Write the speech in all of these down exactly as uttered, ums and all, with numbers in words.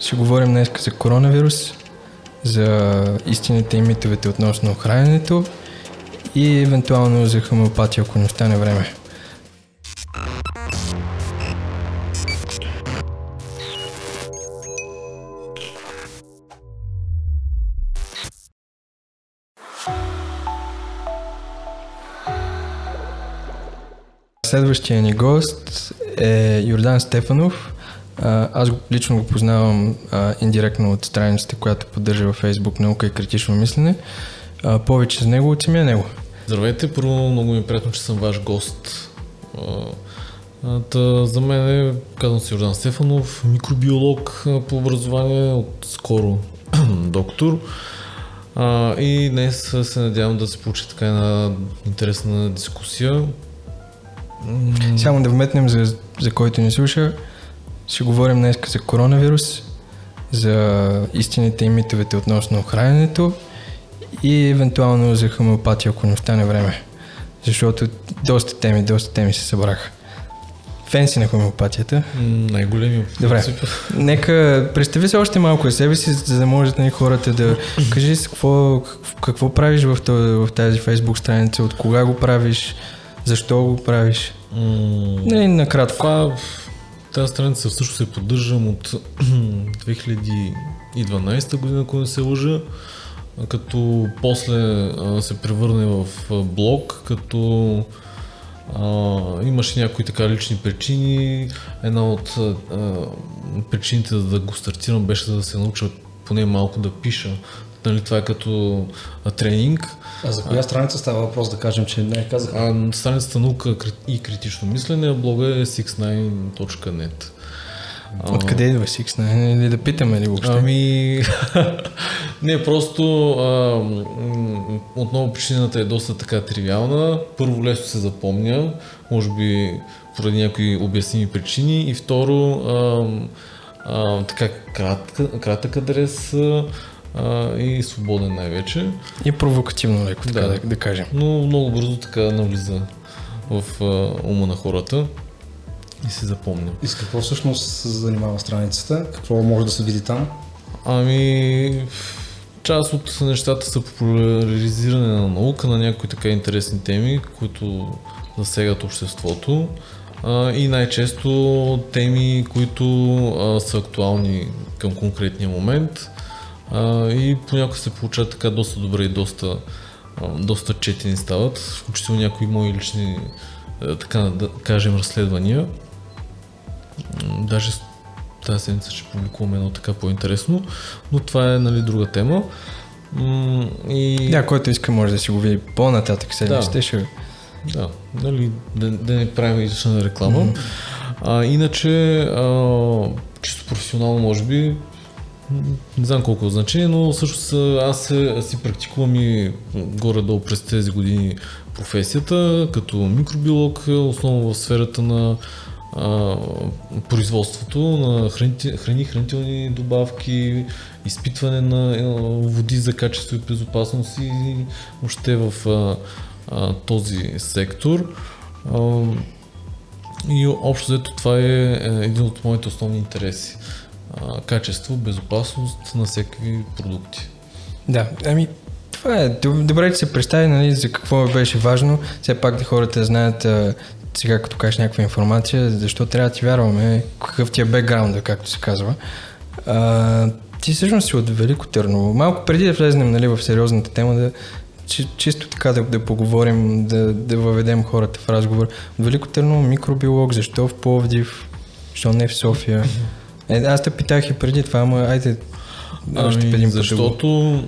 Ще говорим днес за коронавирус, за истините и митовете относно храненето и евентуално за хомеопатия, ако не остане време. Следващия ни гост е Йордан Стефанов. Аз лично го познавам а, индиректно от страницата, която поддържа във Facebook Наука и критично мислене. А, повече с него от самия него. Здравейте, първо много ми е приятно, че съм ваш гост. А, а, та, за мен е, казвам се Йордан Стефанов, микробиолог а, по образование, отскоро доктор. А, и днес се надявам да се получи така една интересна дискусия. Само да вметнем, за, за който ни слуша, ще говорим днес за коронавирус, за истините и митовете относно храненето и евентуално за хомеопатия, ако не остане време. Защото доста теми, доста теми се събраха. Фен си на хомеопатията. Mm, най-големия. Добре, нека представи се още малко за себе си, за да можете да ни хората да кажи какво, какво правиш в, този, в тази Facebook страница, от кога го правиш, защо го правиш. Mm. Не, накратко. Това... Тази страница всъщност се поддържам от две хиляди и дванадесета година, ако не се лъжа, като после се превърне в блог, като а, имаше някои така лични причини. Една от а, причините да го стартирам беше да се науча поне малко да пиша. Нали, това е като а, тренинг. А за коя страница става въпрос, да кажем, че не казах? А, страницата наука и критично мислене, блога е шест найн точка нет. А... Откъде идва шест найн? Или да питаме ли въобще? Ами... не, просто а, отново причината е доста така тривиална. Първо, лесно се запомня, може би поради някои обясними причини. И второ, а, а, така кратък, кратък адрес, Uh, и свободен най-вече. И провокативно леко, така да, да, да кажем. Но много бързо така навлиза в uh, ума на хората и се запомня. И с какво всъщност се занимава страницата? Какво може да се види там? Ами, част от нещата са популяризиране на наука, на някои така интересни теми, които засягат обществото. Uh, и най-често теми, които uh, са актуални към конкретния момент. Uh, и понякога се получава така доста добре и доста, uh, доста четени стават, включително някои мои лични, uh, така да кажем, разследвания. Um, даже тази седмица ще публикуваме едно така по-интересно, но това е, нали, друга тема. Um, и... Да, който иска може да си го види по-нататък седмица. Да, ще... да, нали, да, да не правим излишна реклама. Mm-hmm. Uh, иначе, uh, чисто професионално може би, не знам колко е значение, но всъщност аз се, си практикувам и горе-долу през тези години професията, като микробиолог, основно в сферата на а, производството на храните, храни, хранителни добавки, изпитване на а, води за качество и безопасност и още в а, а, този сектор. А, и общо взето това е един от моите основни интереси. Качество, безопасност на всякакви продукти. Да, ами това е добре, че се представи, нали, за какво беше важно. Все пак да хората знаят а, сега като кажеш някаква информация, защо трябва да ти вярваме, какъв ти е бекграунда, както се казва. А, ти всъщност си от Велико Търново. Малко преди да влезнем, нали, в сериозната тема, да, чи, чисто така да, да поговорим, да, да въведем хората в разговор. От Велико Търново, микробиолог, защо в Пловдив, защо не в София? Е, аз те питах и преди това, ама айде още ами, един път. Защото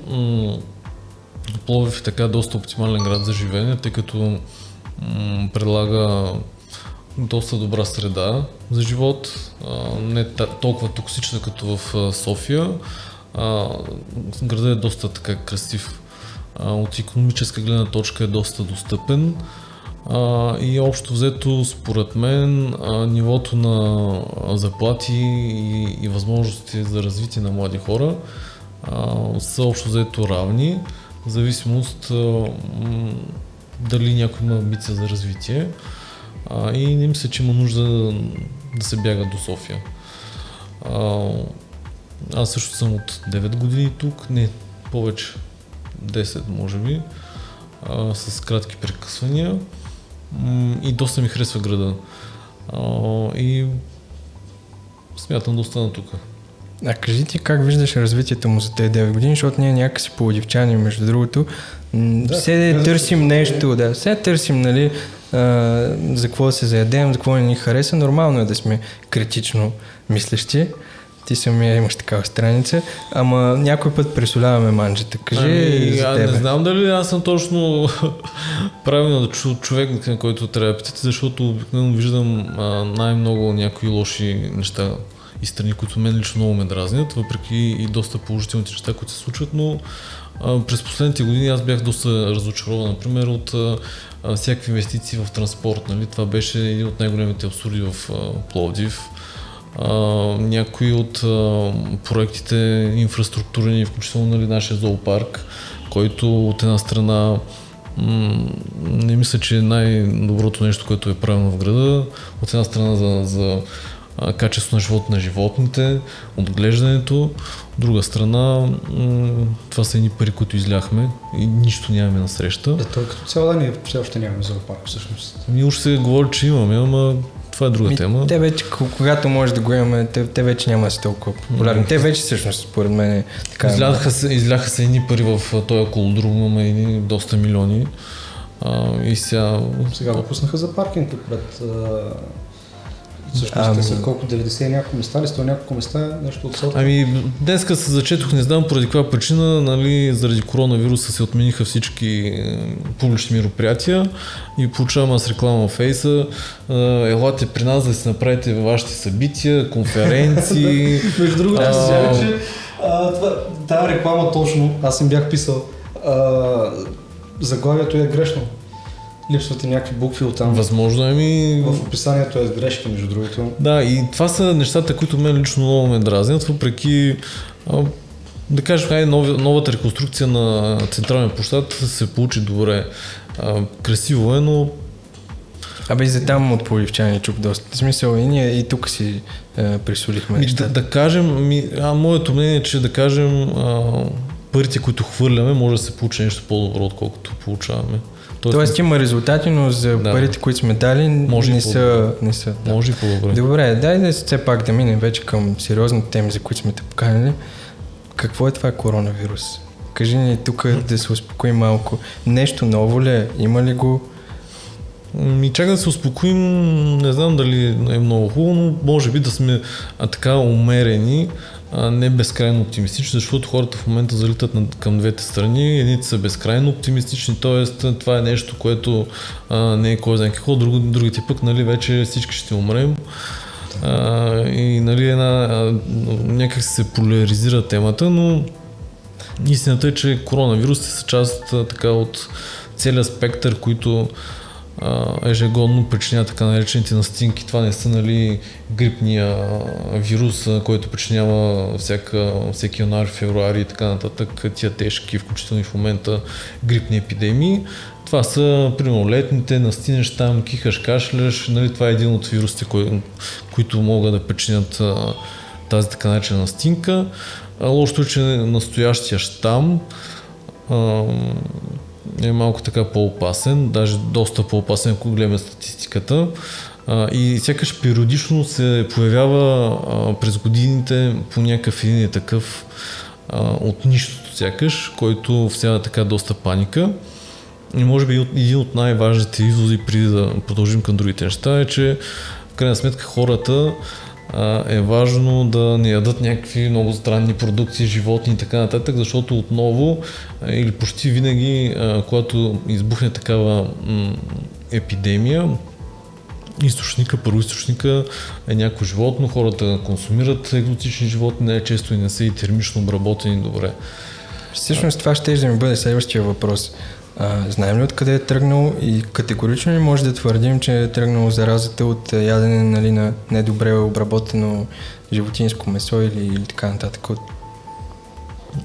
м- Пловдив е така доста оптимален град за живеене, тъй като м- предлага доста добра среда за живот, а, не т- толкова токсична като в а, София. А, градът е доста така красив. А, от икономическа гледна точка е доста достъпен. Uh, и общо взето, според мен, uh, нивото на заплати и, и възможности за развитие на млади хора uh, са общо взето равни, в зависимост uh, м- дали някой има амбиция за развитие uh, и не мисля, че има нужда да се бяга до София. Uh, Аз също съм от девет години тук, не повече, десет може би, а, с кратки прекъсвания и доста ми харесва града. А, и смятам да остана тук. А кажи ти как виждаш развитието му за тези девет години, защото ние някакси пловдивчани, между другото, да, все да търсим да нещо, да, все търсим, нали, а, за какво да се заядем, за какво не ни хареса, нормално е да сме критично мислещи. Ти самия имаш такава страница, ама някой път пресоляваме манджата. Кажи ами, за тебе. Не знам дали аз съм точно правилно човек, на който трябва да питате, защото обикновено виждам а, най-много някои лоши неща и страни, които мен лично много ме дразнят, въпреки и доста положителните неща, които се случват, но а, през последните години аз бях доста разочарован, например, от а, а, всякакви инвестиции в транспорт. Нали? Това беше един от най-големите абсурди в а, Пловдив. Uh, някои от uh, проектите инфраструктурни, включително, нали, нашия зоопарк, който от една страна м- не мисля, че е най-доброто нещо, което е правено в града, от една страна за, за uh, качество на живот на животните, отглеждането, от друга страна м- това са едни пари, които изляхме и нищо нямаме насреща. Да, той като цяло да ние все още нямаме зоопарк всъщност. Ние уж се говори, че имаме, ама това е друга ми, тема. Те вече, когато може да го имаме, те, те вече няма си толкова популярни. Mm-hmm. Те вече всъщност, според мен, така... Изляха се, изляха се едни пари в този околодрум, ама едни доста милиони. А, и сега... Сега го пуснаха за паркинг пред... Всъщност ами... те са колко деветдесет няколко места, ли сто няколко места, нещо от сорта. Ами днеска се зачетох, не знам поради каква причина, нали, заради коронавируса се отмениха всички публични мероприятия и получавам аз реклама в Фейса. Елате при нас да си направите вашите събития, конференции. Между другото, аз сега, че тази реклама точно, аз им бях писал, заглавието е грешно. Липсват и някакви букви от там. Възможно е ми... В описанието е с грешка, между другото. Да, и това са нещата, които мен лично много ме дразнят, въпреки, да кажем, новата реконструкция на Централния площад се получи добре. Красиво е, но... Абе и за там от Пловдивчани чук доста. В смисъл, и ние и тук си е, присолихме нещата. Да, да кажем, ми, а моето мнение е, че да кажем, а, парите, които хвърляме, може да се получи нещо по-добро, отколкото получаваме. Тоест, Тоест има резултати, но за да, парите, които сме дали, не са, не са. Да. Може и по-добре. Добре, дай да все пак да минем вече към сериозни теми, за които сме те поканили. Какво е това коронавирус? Кажи ни тук да се успокоим малко. Нещо ново ли е? Има ли го? Ми чак да се успокоим, не знам дали е много хубаво, но може би да сме а, така умерени, а не безкрайно оптимистични, защото хората в момента залитат над, към двете страни. Едните са безкрайно оптимистични, т.е. това е нещо, което а, не е кой знае какво, друг, другите пък, нали, вече всички ще умрем. А, и нали, една, а, някак се поляризира темата, но истината е, че коронавирусите са част а, така, от целия спектър, които ежегодно причиня така наречените настинки. Това не са, нали, грипния вирус, който причинява всяка, всеки януари, февруари и така нататък, тия тежки, включително и в момента грипни епидемии. Това са, примерно, летните, настинеш там, кихаш, кашляш, нали, това е един от вирусите, кои, които могат да причинят тази така наречена настинка. Лошото е, че настоящия щам е малко така по-опасен, даже доста по-опасен, ако гледаме статистиката. А, и сякаш периодично се появява а, през годините по някакъв един такъв а, от нищото сякаш, който всява така доста паника. И може би един от най-важните изводи, преди да продължим към другите неща, е, че в крайна сметка хората а, е важно да не ядат някакви много странни продукти, животни и така нататък, защото отново а, или почти винаги, а, когато избухне такава м- епидемия, източника, първоизточника е някакво животно, хората консумират екзотични животни, най-често и не са и термично обработени добре. Всъщност това ще да ми бъде следващия въпрос. А, знаем ли откъде е тръгнал и категорично ли може да твърдим, че е тръгнал заразата от ядене, нали, на недобре обработено животинско месо или, или така нататък?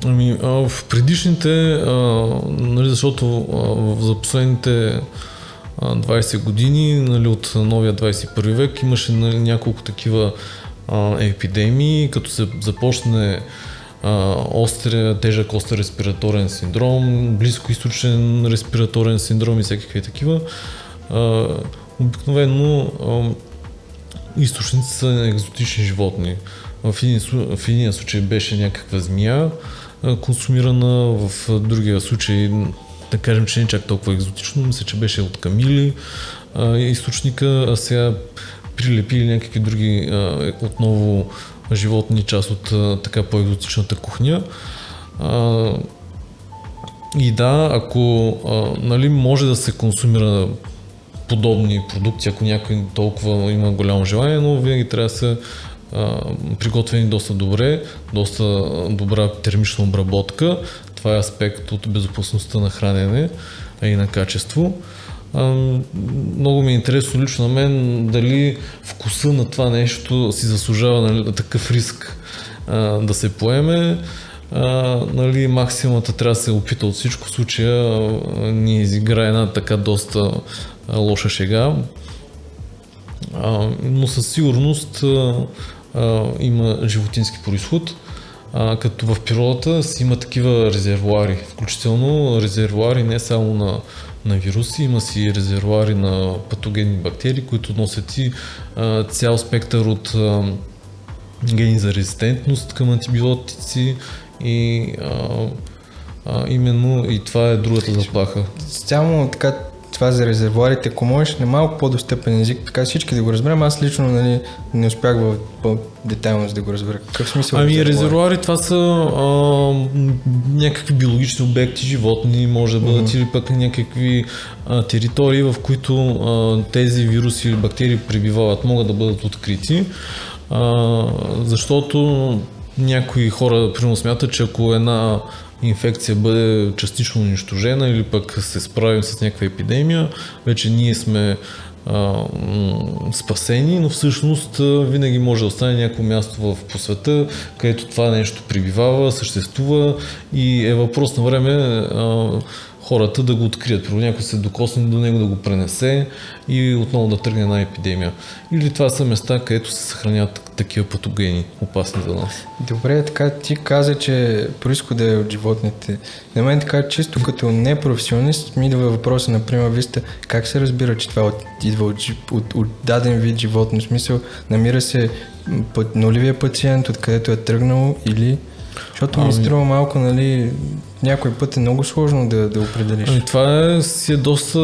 Ами, а, в предишните, а, нали, защото а, за последните двайсет години, нали, от новия двайсет и първи век имаше, нали, няколко такива а, епидемии, като се започне а, острия, тежък остър респираторен синдром, близкоизточен респираторен синдром и всякакви такива, а, обикновено а, източници са екзотични животни. В един, в един случай беше някаква змия, консумирана, в другия случай, да кажем, че не чак толкова екзотично, мисля, че беше от камили а, източника, а сега прилепили някакви други а, отново животни, част от а, така по-екзотичната кухня. А, и да, ако а, нали, може да се консумира подобни продукти, ако някой толкова има голямо желание, но винаги трябва да се приготвени доста добре, доста добра термична обработка. Това е аспект от безопасността на хранене и на качество. Много ми е интересно лично на мен дали вкуса на това нещо си заслужава, нали, такъв риск да се поеме. Нали, максимата трябва да се опита от всичко. В случая ни изигра една така доста лоша шега. Но със сигурност а, а, има животински произход, а, като в природата си има такива резервуари, включително резервуари не само на, на вируси, има си резервуари на патогенни бактерии, които носят и а, цял спектър от а, гени за резистентност към антибиотици и а, а, именно и това е другата заплаха. Само така това за резервуарите, ако можеш на малко по-достъпен език, така всички да го разберем. Аз лично, нали, не успях в по-детайлност да го разбера. Какъв смисъл? Ами резервуари? резервуари, това са а, някакви биологични обекти, животни, може да бъдат mm-hmm. или пък някакви а, територии, в които а, тези вируси или бактерии пребивават, могат да бъдат открити, а, защото някои хора примерно смятат, че ако една инфекция бъде частично унищожена или пък се справим с някаква епидемия, вече ние сме а, спасени, но всъщност винаги може да остане някакво място в по света, където това нещо прибивава, съществува и е въпрос на време а, хората да го открият. Първо някой се докосне до него, да го пренесе и отново да тръгне една епидемия. Или това са места, където се съхраняват такива патогени, опасни за нас. Добре, така ти каза, че произходът е от животните. На мен така чисто като непрофесионалист ми идва въпроса, например, вие сте, как се разбира, че това от, идва от, от, от даден вид животно? В смисъл, намира се път, нулевия пациент, откъдето е тръгнал или... Защото ми струва малко, нали, някой път е много сложно да, да определиш. Ами, това е, си е доста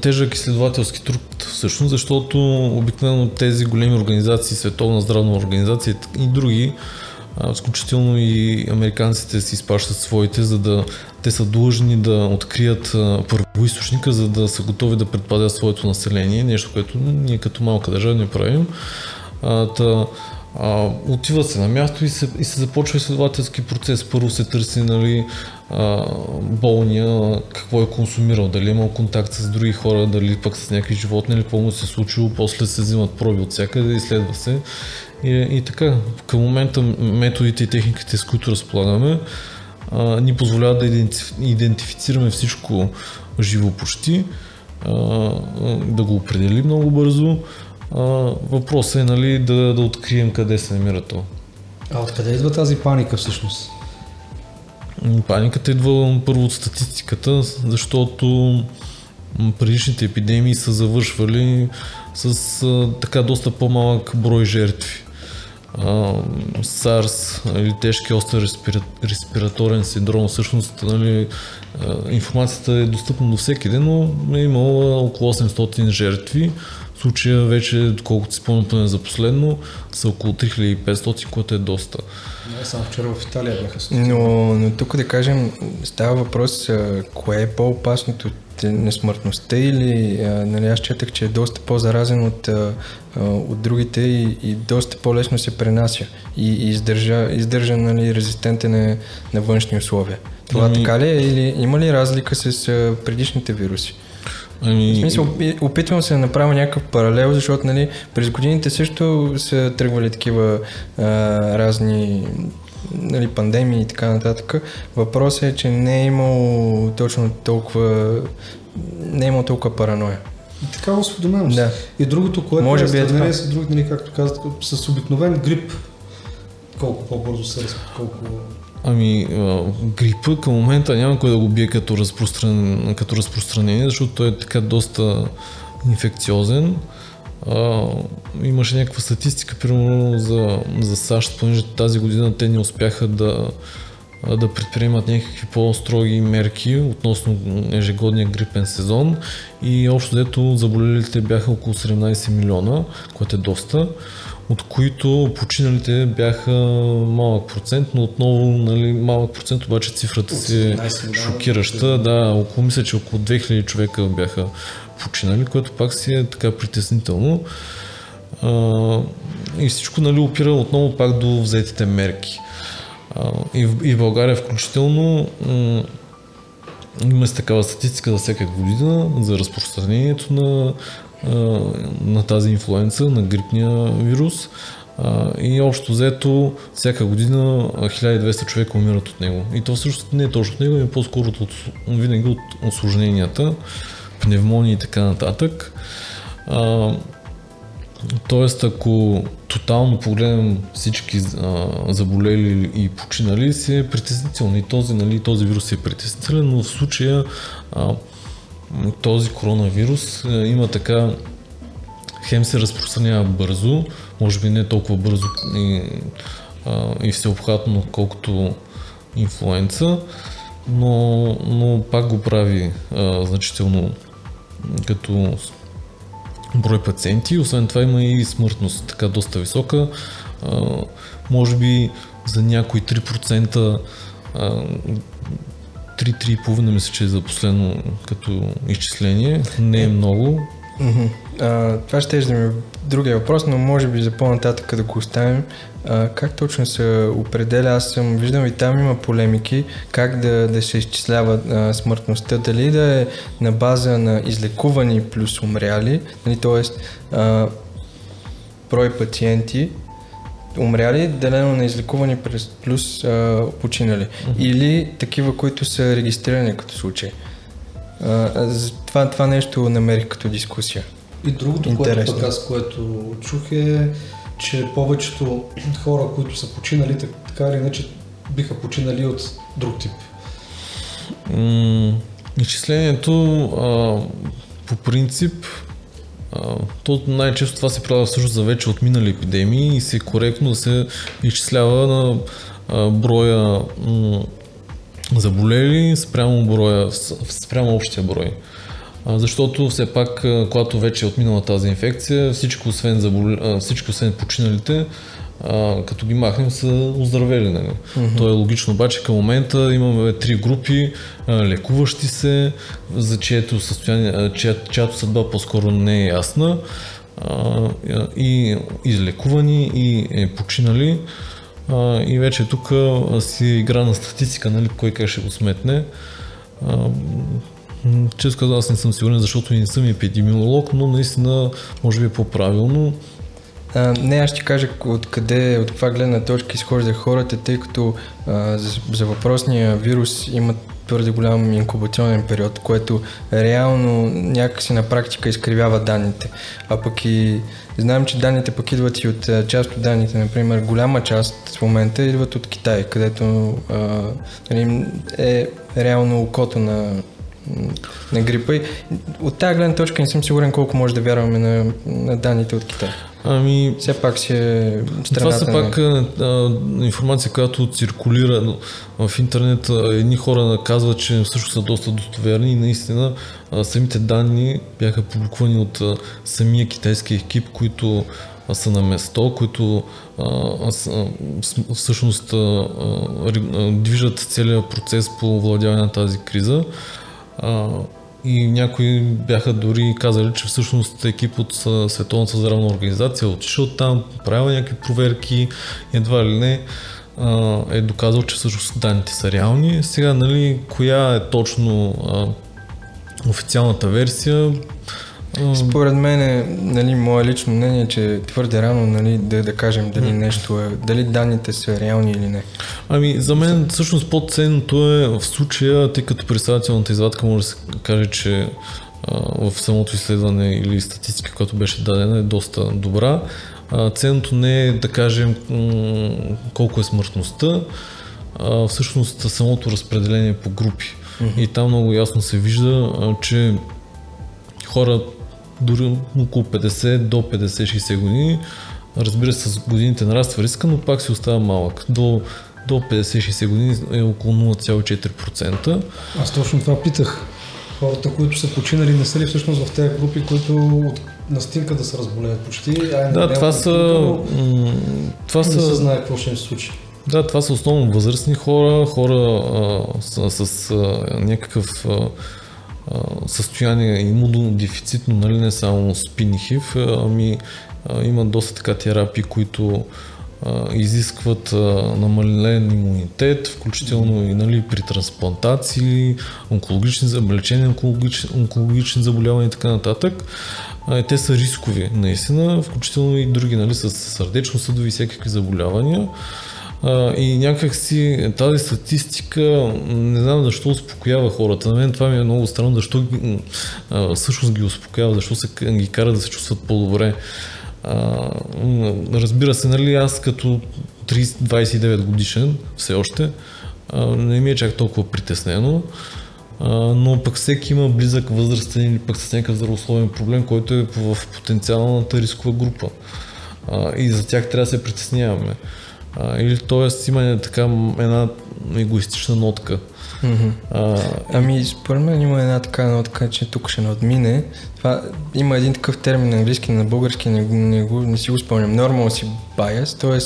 тежък изследователски труд всъщност, защото обикновено тези големи организации, Световна здравна организация и други, включително и американците си изпащат своите, за да те са длъжни да открият първоизточника, за да са готови да предпазят своето население, нещо, което ние като малка държава не правим. Та... А, отива се на място и се, и се започва изследователски процес. Първо се търси, нали, а, болния, какво е консумирал, дали е имал контакт с други хора, дали пък с някакви животни, или какво му се е случило, после се взимат проби от всякъде, изследва се. И, и така, към момента методите и техниките, с които разполагаме, а, ни позволяват да идентиф, идентифицираме всичко живо почти, а, да го определим много бързо. Uh, въпросът е, нали, да, да открием къде се намира то. А откъде идва тази паника всъщност? Паниката идва първо от статистиката, защото предишните епидемии са завършвали с а, така доста по-малък брой жертви. Uh, SARS или тежки остър респира... респираторен синдром, всъщност, нали, информацията е достъпна до всеки ден, но е имало около осемстотин жертви. В случая вече, колкото си спомням за последно, са около три хиляди и петстотин, което е доста. Не, само вчера в Италия бяха стотин. Но, но тук да кажем, става въпрос, а, кое е по-опасното, несмъртността или, а, нали, аз четах, че е доста по-заразен от, а, от другите и, и доста по-лесно се пренася и, и издържа, издържа, нали, резистентен е на външни условия. Това ами... така ли е или има ли разлика с а, предишните вируси? Ами... В смисъл, опитвам се да направя някакъв паралел, защото, нали, през годините също са тръгвали такива а, разни, нали, пандемии и така нататък. Въпросът е, че не е имало точно толкова, не е имало толкова параноя. И така осведоменост. Да. И другото, което е сравнение с другите, нали, както казах, с обикновен грип, колко по-бързо се разпитва, колко... Ами, а, грипа към момента няма кой да го бие като, разпростран... като разпространение, защото той е така доста инфекциозен. А, имаше някаква статистика, примерно за, за САЩ, понеже тази година те не успяха да, да предприемат някакви по-строги мерки относно ежегодния грипен сезон и общо дето заболелите бяха около седемнайсет милиона, което е доста, от които починалите бяха малък процент, но отново, нали, малък процент, обаче цифрата си е шокираща. Да, около, мисля, че около две хиляди човека бяха починали, което пак си е така притеснително. А, и всичко, нали, опира отново пак до взетите мерки. А, и, в, и в България включително м- има си такава статистика за всяка година за разпространението на на тази инфлуенца, на грипния вирус, и общо взето всяка година хиляда и двеста човека умират от него. И то всъщност не е точно от него, а е по-скоро от, винаги от осложненията, пневмония и така нататък. А, тоест, ако тотално погледнем всички а, заболели и починали, си е притеснително. И този, нали, този вирус е притеснителен, но в случая а, този коронавирус има така, хем се разпространява бързо, може би не толкова бързо и, и всеобхватно, колкото инфлуенца, но, но пак го прави а, значително като брой пациенти. Освен това има и смъртност, така доста висока, а, може би за някои три процента а, три до три цяло и пет мисля, че е за последно като изчисление. Не е много. Mm-hmm. А, това ще е да ми другия въпрос, но може би за по-нататък да го оставим. А, как точно се определя? Аз съм виждал и там има полемики как да, да се изчислява а, смъртността. Дали да е на база на излекувани плюс умряли, нали, т.е. брой пациенти умряли, делено на излекувани плюс а, починали. Mm-hmm. Или такива, които са регистрирани като случай. А, това, това нещо намерих като дискусия. И другото, интересно, което, аз, което чух е, че повечето хора, които са починали, така или иначе биха починали от друг тип. М- изчислението а, по принцип то най-често това се прави всъщност за вече отминали епидемии и се коректно да се изчислява на броя заболели спрямо, броя, спрямо общия брой. Защото все пак, когато вече е отминала тази инфекция, всички освен, забол... всички освен починалите, като ги махнем, са оздравели. Нали? Mm-hmm. То е логично, обаче към момента имаме три групи, лекуващи се, за чието състояние, чия, чиято съдба по-скоро не е ясна, и излекувани, и е починали. И вече тук си игра на статистика, нали, кой как ще го сметне. Често казвам, аз не съм сигурен, защото не съм епидемиолог, но наистина може би е по-правилно. А, не, аз ще кажа откъде, от каква гледна точка изхожда хората, тъй като а, за, за въпросния вирус имат твърде голям инкубационен период, което реално някакси на практика изкривява данните. А пък и знаем, че данните пък идват и от част от данните, например голяма част в момента идват от Китай, където а, е реално окото на на грипа. И от тази гледна точка не съм сигурен колко може да вярваме на, на данните от Китай. Ами, все пак си е това са пак а, информация, която циркулира в интернет. Едни хора казват, че всъщност са доста достоверни и наистина а, самите данни бяха публикувани от а, самия китайски екип, които а, са на место, които а, с, всъщност а, а, движат целият процес по овладяване на тази криза. Uh, и някои бяха дори казали, че всъщност екип от Световната здравна организация отишъл там, правил някакви проверки, едва ли не uh, е доказал, че всъщност данните са реални. Сега, нали, коя е точно uh, официалната версия? Според мен, нали, мое лично мнение е, че твърде рано, нали, да, да кажем дали нещо е, дали данните са реални или не. Ами за мен всъщност по-ценното е в случая, тъй като представителната извадка може да се каже, че в самото изследване или статистика, която беше дадена, е доста добра. Ценното не е да кажем колко е смъртността, а всъщност самото разпределение по групи. Mm-hmm. И там много ясно се вижда, че хора дори около петдесет до петдесет-шейсет години, разбира се, с годините нараства риска, но пак си остава малък. До, до петдесет-шейсет години е около нула цяло и четири процента. Аз точно това питах. Хората, които са починали, не са ли всъщност в тези групи, които настинка да се разболеят почти? Ай, да, това са... Които, това са... Не се знае какво ще им се случи. Да, това са основно възрастни хора, хора а, с, с а, някакъв а, състояние имунодефицитно, нали, не само спин и хив, ами а, има доста така терапии, които а, изискват а, намален имунитет, включително и, нали, при трансплантации, онкологични заболечения, онкологични, онкологични заболявания и така нататък. А, те са рискови наистина, включително и други, нали, с сърдечно-съдови и всякакви заболявания. И някак си тази статистика, не знам защо успокоява хората. На мен това ми е много странно, защо а, всъщност ги успокоява, защо се, ги кара да се чувстват по-добре. А, разбира се, нали, аз като трийсет, двайсет и девет годишен все още, а, не ми е чак толкова притеснено, а, но пък всеки има близък възрастен или пък с някакъв здравословен проблем, който е в потенциалната рискова група. А, и за тях трябва да се притесняваме. Или т.е. има така една егоистична нотка. Mm-hmm. А, ами според мен има една така нотка, че тук ще не отмине. Това, има един такъв термин на английски, на български, не, не, го, не си го спомням. Normalcy bias, т.е.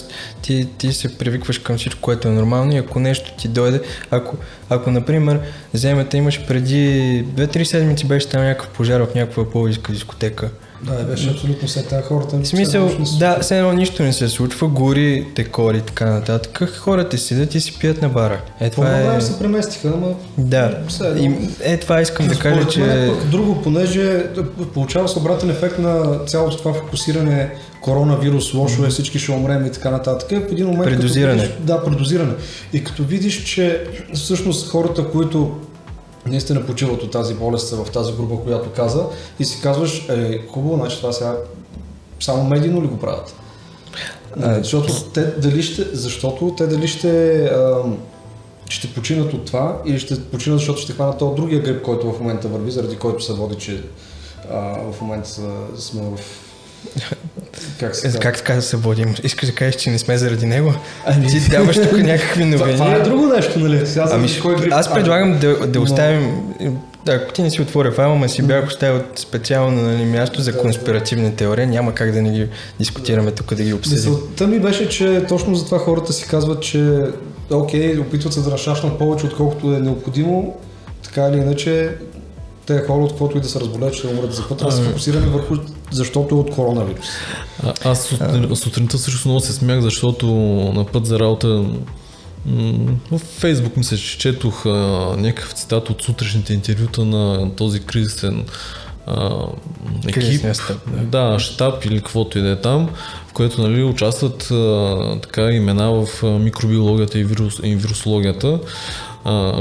Ти, ти се привикваш към всичко, което е нормално и ако нещо ти дойде, ако, ако например земята имаш преди две-три седмици беше там някакъв пожар в някаква по-близка дискотека. Да, беше абсолютно след тази хората. В смисъл, да, все едно нищо не се случва, гори, текори и така нататък. Хората седят и си пият на бара. Е, това е... се преместиха, ама... Да, и, е това искам да кажа, че... Мен, пък, друго, понеже получава се обратен ефект на цялото това фокусиране, коронавирус, лошо е, всички ще умрем и така нататък. В един момент... Предозиране. Като видиш, да, предозиране. И като видиш, че всъщност хората, които... наистина почиват от тази болест в тази група, която каза, и си казваш, е, хубаво, значи това сега само медийно ли го правят? А, защото, а... Те, дали ще, защото те дали ще, а, ще починат от това или ще починат, защото ще хванат този другия грип, който в момента върви, заради който се води, че а, в момента сме в... Как се как така да се водим? Искаш да кажеш, че не сме заради него? Ами ти даваш тук някакви новини. Това е друго нещо, нали? Ами, аз предлагам да, да оставим... Ако ти не си отворя файла, ма си бях оставил специално, нали, място за конспиративни теории, няма как да не ги дискутираме тук, да ги обсъдим. Мисълта ми беше, че точно затова хората си казват, че окей, опитват се да разшашнат повече, отколкото е необходимо, така или иначе... Те хора, от каквото и да се разболеят, ще умрат за път, а, да се фокусираме върху, защото е от коронавирус. А, аз сутрин, а... сутринта също много се смях, защото на път за работа м- в Фейсбук мисля, че четох а, някакъв цитат от сутрешните интервюта на този кризисен а, екип. Кризисния стъп, да. Да, щаб или каквото и да е там, в което, нали, участват а, така имена в микробиологията и, вирус, и вирусологията,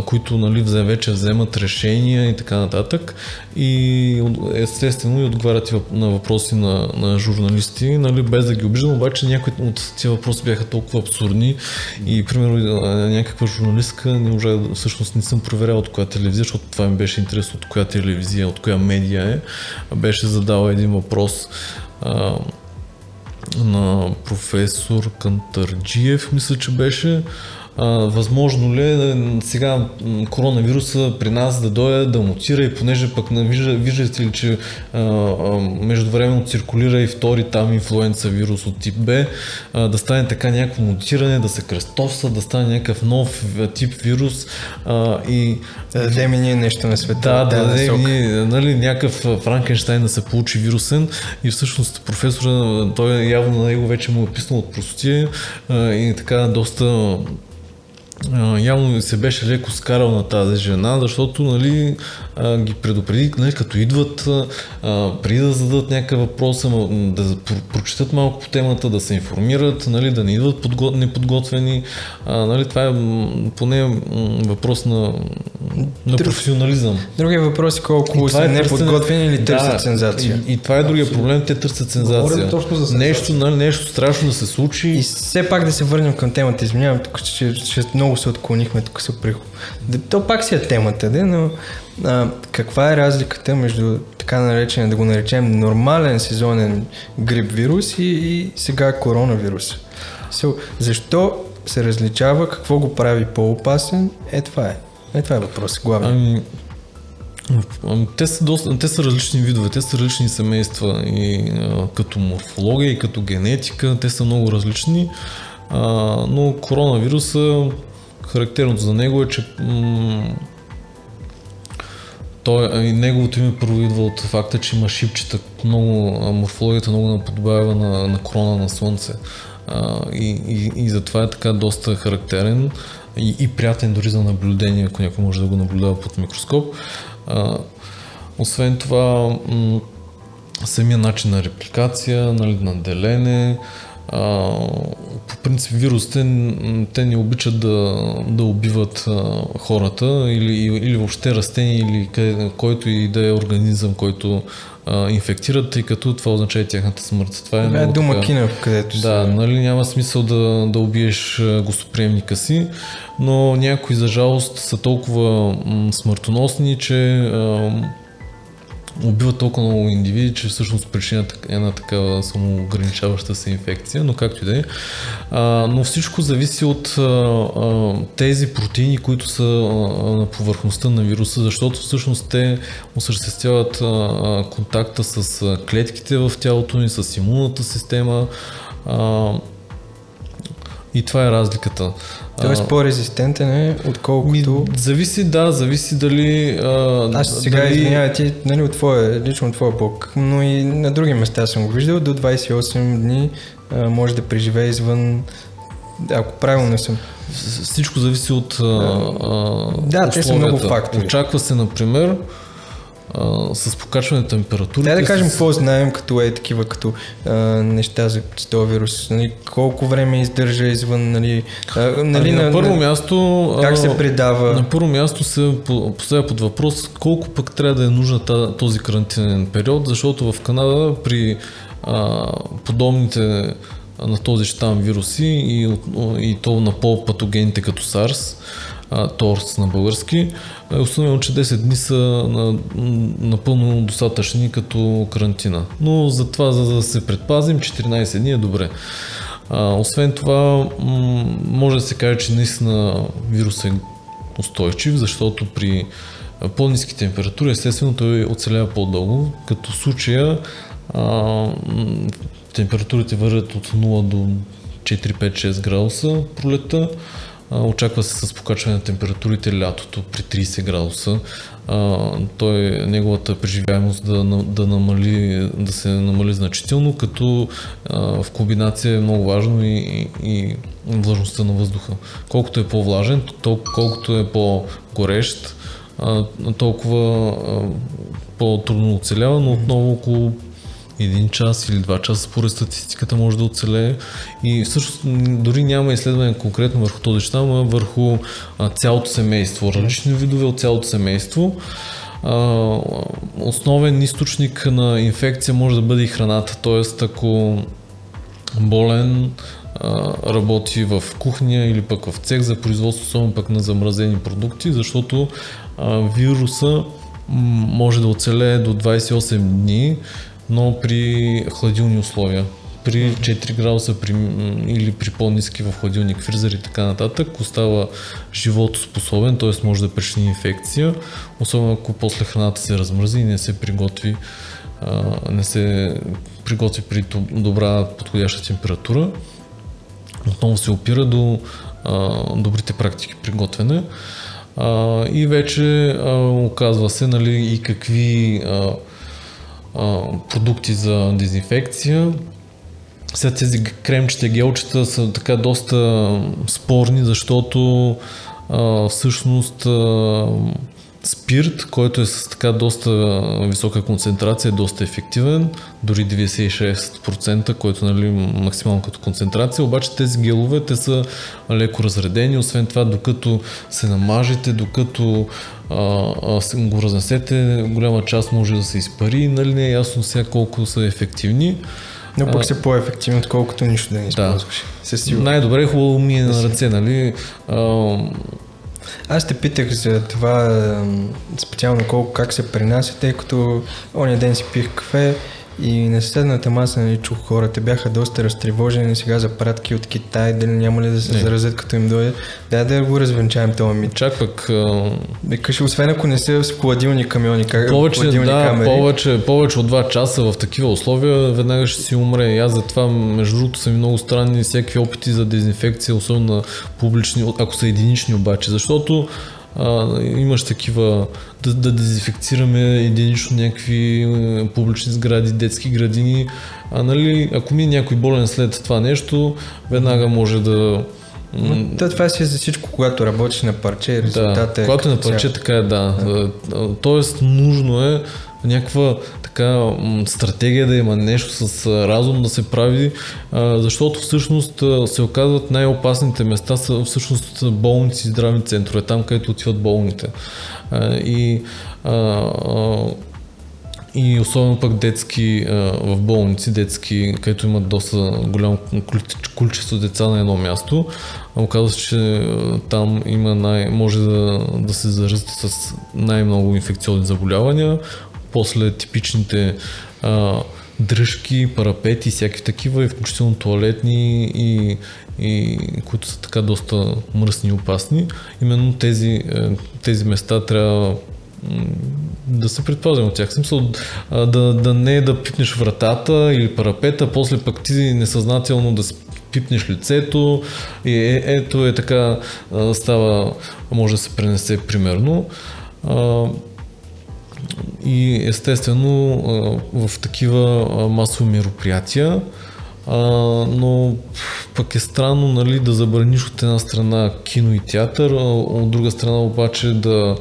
които, нали, вече вземат решения и така нататък, и естествено и отговарят на въпроси на, на журналисти, нали, без да ги обиждам, обаче някои от тези въпроси бяха толкова абсурдни и примерно някаква журналистка, не може, всъщност не съм проверял от коя телевизия, защото това ми беше интересно от коя телевизия, от коя медия е, беше задала един въпрос а, на професор Кантарджиев, мисля, че беше, възможно ли сега коронавируса при нас да дойде, да мутира, и понеже пък виждате ли, че междувременно циркулира и втори там инфлуенца вирус от тип Б, да стане така някакво мутиране, да се кръстовства, да стане някакъв нов тип вирус и... Да дадем ние нещо на света. Да, да, да дадем ние, нали, някакъв Франкенщайн да се получи вирусен, и всъщност професора, той явно на него вече му е писнал от простотия и така доста... Явно се беше леко скарал на тази жена, защото, нали, ги предупреди, нали, като идват, преди да зададат някакъв въпрос, да прочитат малко по темата, да се информират, нали, да не идват подго... неподготвени. Нали, това е поне въпрос на на друг, професионализъм. Другия въпрос е колко са е неподготвени или търсят да, сензация. И, и това е другия абсолютно проблем, те търсят сензация. сензация. Нещо, нещо страшно да се случи. И все пак да се върнем към темата, извинявам, че, че много се отклонихме, тук се прихо. То пак си е темата, де, но а, каква е разликата между така наречен, да го наречем нормален сезонен грип вирус и, и сега коронавирус? So, защо се различава, какво го прави по-опасен? Е, това е. Е, това е въпрос, главен. Те са, доста, те са различни видове, те са различни семейства и а, като морфология и като генетика, те са много различни, а, но коронавируса, характерното за него е, че м- той, неговото име първо идва от факта, че има шипчета, много, морфологията много наподобява на, на крона на слънце. Uh, и, и, и затова е така доста характерен и, и приятен дори за наблюдение, ако някой може да го наблюдава под микроскоп. Uh, освен това, м- самия начин на репликация, нали, на делене, uh, по принцип вирусите, те не обичат да, да убиват uh, хората или, или въобще растения, или къде, който и да е организъм, който инфектират, тъй като това означава тяхната смърт. Това е, това е дума така... кина, където си. Да, нали, няма смисъл да, да убиеш гостоприемника си, но някои за жалост са толкова м- смъртоносни, че а, убиват толкова много индивиди, че всъщност причината е една такава самоограничаваща се инфекция, но както и да е. Но всичко зависи от а, а, тези протеини, които са а, на повърхността на вируса, защото всъщност те осъществяват а, а, контакта с а, клетките в тялото ни, с имунната система, а, и това е разликата. Тоест по-резистентен е, отколкото... Зависи, да, зависи дали... А, Аз сега, дали... извинявай, ти, нали, от твоя, лично от твоя блок, но и на други места съм го виждал, до двайсет и осем дни а, може да преживее извън... Ако правилно съм... Всичко зависи от а, да, те са много фактори. Очаква се, например, Uh, с покачване на температурите. Да, да кажем, какво с... знаем като е такива като uh, неща за този вирус. Нали, колко време издържа извън, нали, uh, нали, на, на първо място uh, как се предава. На първо място се поставя под въпрос колко пък трябва да е нужен този карантинен период, защото в Канада при uh, подобните на този щам вируси и, и то на по-патогените като SARS, торс на български, основно, че десет дни са напълно достатъчни като карантина. Но за това, за да се предпазим, четиринайсет дни е добре. Освен това, може да се каже, че наистина вирус е устойчив, защото при по-ниски температури, естествено, той оцелява по-дълго. Като в случая температурите вървят от нула до четири, пет, шест градуса пролетта. Очаква се с покачване на температурите лятото при трийсет градуса. А, той, неговата преживяемост да, да, намали, да се намали значително, като а, в комбинация е много важно и, и, и влажността на въздуха. Колкото е по-влажен, толкова, колкото е по-горещ, а, толкова а, по-трудно оцелява, но отново около един час или два часа според статистиката може да оцелее. И всъщност дори няма изследване конкретно върху този щам, а върху а, цялото семейство, различни видове от цялото семейство. А, основен източник на инфекция може да бъде и храната, т.е. ако болен а, работи в кухня или пък в цех за производство, особено пък на замразени продукти, защото а, вируса може да оцелее до двайсет и осем дни, но при хладилни условия. При четири градуса при, или при по-ниски в хладилник, фризер и така нататък, остава животоспособен, т.е. може да причини инфекция, особено ако после храната се размръзи и не се приготви, а, не се приготви при добра подходяща температура. Отново се опира до а, добрите практики при готвене. А, и вече а, оказва се, нали, и какви а, продукти за дезинфекция. Сега тези кремчета и гелчета са така доста спорни, защото а, всъщност а, спирт, който е с така доста висока концентрация, доста ефективен, дори деветдесет и шест процента, който, нали, максимално като концентрация, обаче тези гелове, те са леко разредени, освен това, докато се намажете, докато а, а, го разнесете, голяма част може да се изпари, нали, не е ясно сега колко са ефективни. Но пък се по-ефективно, отколкото нищо да не използваш. Да. Най-добре, хубаво ми е да на ръце, нали? А, Аз те питах за това специално колко, как се пренася, тъй като оня ден си пих кафе и на съседната маса, нали, чух хората, бяха доста разтревожени сега за пратки от Китай, дали няма ли да се не. заразят като им дойде. Дай да го развенчаем това мит. Чак пък... А... Викаш, освен ако не са с хладилни камиони, как... повече, хладилни да, камери. Повече, повече от два часа в такива условия веднага ще си умре. И аз затова, между другото, са ми много странни всякакви опити за дезинфекция, особено на публични, ако са единични обаче, защото А, имаш такива, да, да дезинфекцираме единично някакви публични сгради, детски градини, а, нали, ако ми е някой болен след това нещо, веднага може да... Да, това си е за всичко, когато работиш на парче, резултатът да, е... когато на парче, така е, да. да. Тоест, нужно е някаква така стратегия да има, нещо с разум да се прави, защото всъщност се оказват най-опасните места са всъщност болници и здравни центрове, там където отиват болните. И, и особено пък детски в болници, детски, където имат доста голямо количество деца на едно място. Оказва се, че там има най- може да, да се заразите с най-много инфекциозни заболявания. После типичните а, дръжки, парапети, всякакви такива, и включително туалетни, и, и, които са така доста мръсни и опасни. Именно тези, тези места трябва да се предпазваме от тях. Смисъл, а, да, да не да пипнеш вратата или парапета, после пък ти несъзнателно да пипнеш лицето и е, ето е така а, става, може да се пренесе примерно. А, И естествено в такива масови мероприятия, но пък е странно, нали, да забраниш от една страна кино и театър, от друга страна обаче да,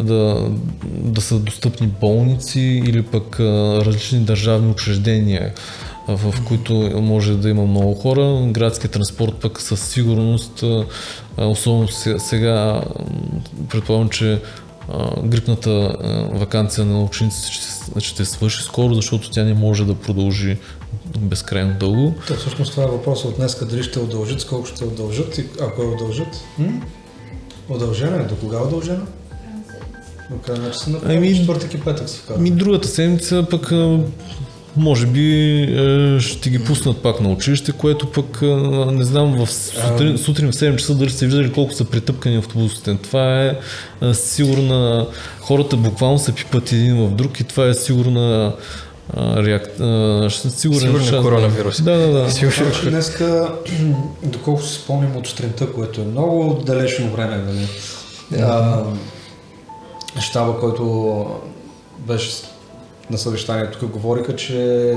да, да са достъпни болници или пък различни държавни учреждения, в които може да има много хора. Градският транспорт пък със сигурност, особено сега, предполагам, че грипната ваканция на учениците ще, ще свърши скоро, защото тя не може да продължи безкрайно дълго. То, всъщност това е въпросът от днес, дали ще удължат, сколко ще удължат и ако я удължат. М? Удължена е? До кога удължена? До края на часа на четвъртък и петък се казва. Ми другата седмица пък може би е, ще ги пуснат пак на училище, което пък е, не знам, в сутрин, сутрин в седем часа дали сте виждали колко са притъпкани автобусите. Това е, е сигурна... Хората буквално се пипат един в друг и това е сигурна е, реакт... Е, сигурен шанс, коронавирус. Да, да, да. Сигурен... Значи днеска, доколко се спомним от сутринта, което е много далечно време, нали? А, щаба, който беше на съвещанието тук говориха, че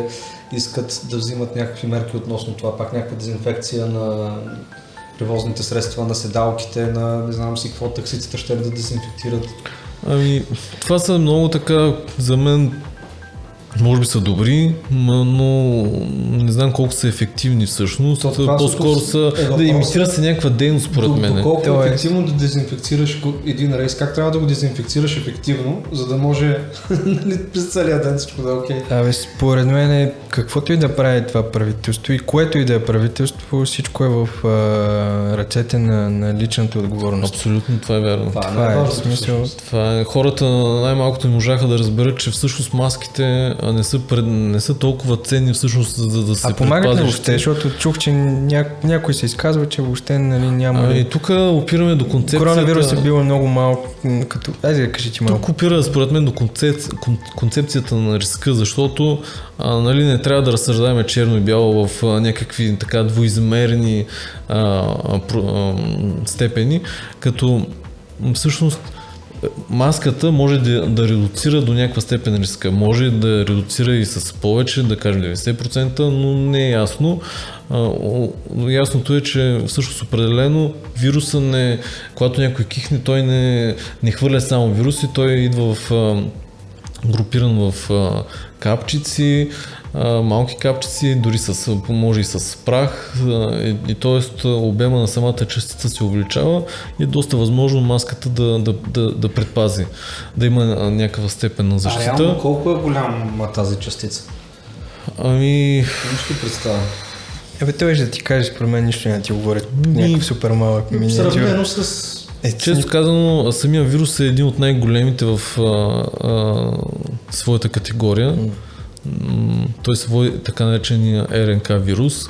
искат да взимат някакви мерки относно това, пак някаква дезинфекция на превозните средства, на седалките, на не знам си какво, таксиците ще да дезинфектират. Ами, това са много така, за мен може би са добри, но не знам колко са ефективни всъщност. Това по-скоро са е да имитира се някаква дейност, според мен. Доколко Тела ефективно е да дезинфекцираш един рейс, как трябва да го дезинфекцираш ефективно, за да може през целия ден всичко да е окей. Абе, според мен е, каквото и да прави това правителство и което и да е правителство, всичко е в а, ръцете на, на личната отговорност. Абсолютно, това е вярно. Това, това, е, е, смисъл, това е. Хората най-малкото не можаха да разберат, че всъщност маските Не са, пред, не са толкова ценни всъщност за да се предпазиш. А помагат ли въобще, защото чух, че ня, някой се изказва, че въобще нали, няма... А, и тук опираме до концепцията... Коронавирус е било много малко... Като... Айде да кажи ти малко. Тук опира според мен до концеп... концепцията на риска, защото а, нали, не трябва да разсъждаваме черно и бяло в а, някакви така двоизмерени а, а, а, степени, като всъщност маската може да, да редуцира до някаква степен риска. Може да редуцира и с повече, да кажем деветдесет процента, но не е ясно. А, ясното е, че всъщност определено вируса не, когато някой кихне, той не, не хвърля само вируси, той идва в а, групиран в а, капчици, малки капчици, дори с, може и с прах, и, и т.е. обема на самата частица се увеличава и е доста възможно маската да, да, да, да предпази, да има някаква степен на защита. А реално колко е голяма тази частица? Ами... Нищо представя. Абе, той ще да ти кажеш, според мен нищо не ти говори. Някакъв супер малък миниатюр. Сравнено с... Е, често казано, самия вирус е един от най-големите в а, а, своята категория. Той се води така наречения РНК вирус,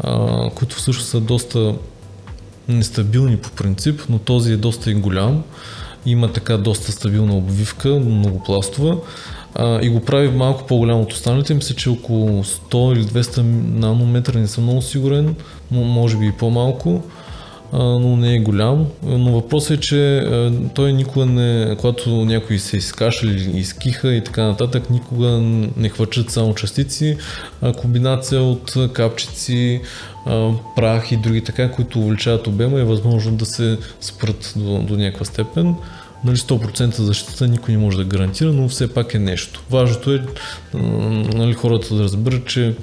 а, които всъщност са доста нестабилни по принцип, но този е доста и голям. Има така доста стабилна обвивка, многопластова, а, и го прави малко по-голям от останалите. Мисля, че около сто или двеста нанометра, не съм много сигурен, може би и по-малко, но не е голям. Но въпросът е, че той никога не, когато някой се изкашли, изкиха и така нататък, никога не хвърчат само частици, а комбинация от капчици, прах и други така, които увеличават обема и е възможно да се спрат до, до някаква степен. Нали, сто процента защита никой не може да гарантира, но все пак е нещо. Важното е, нали, хората да разберат, че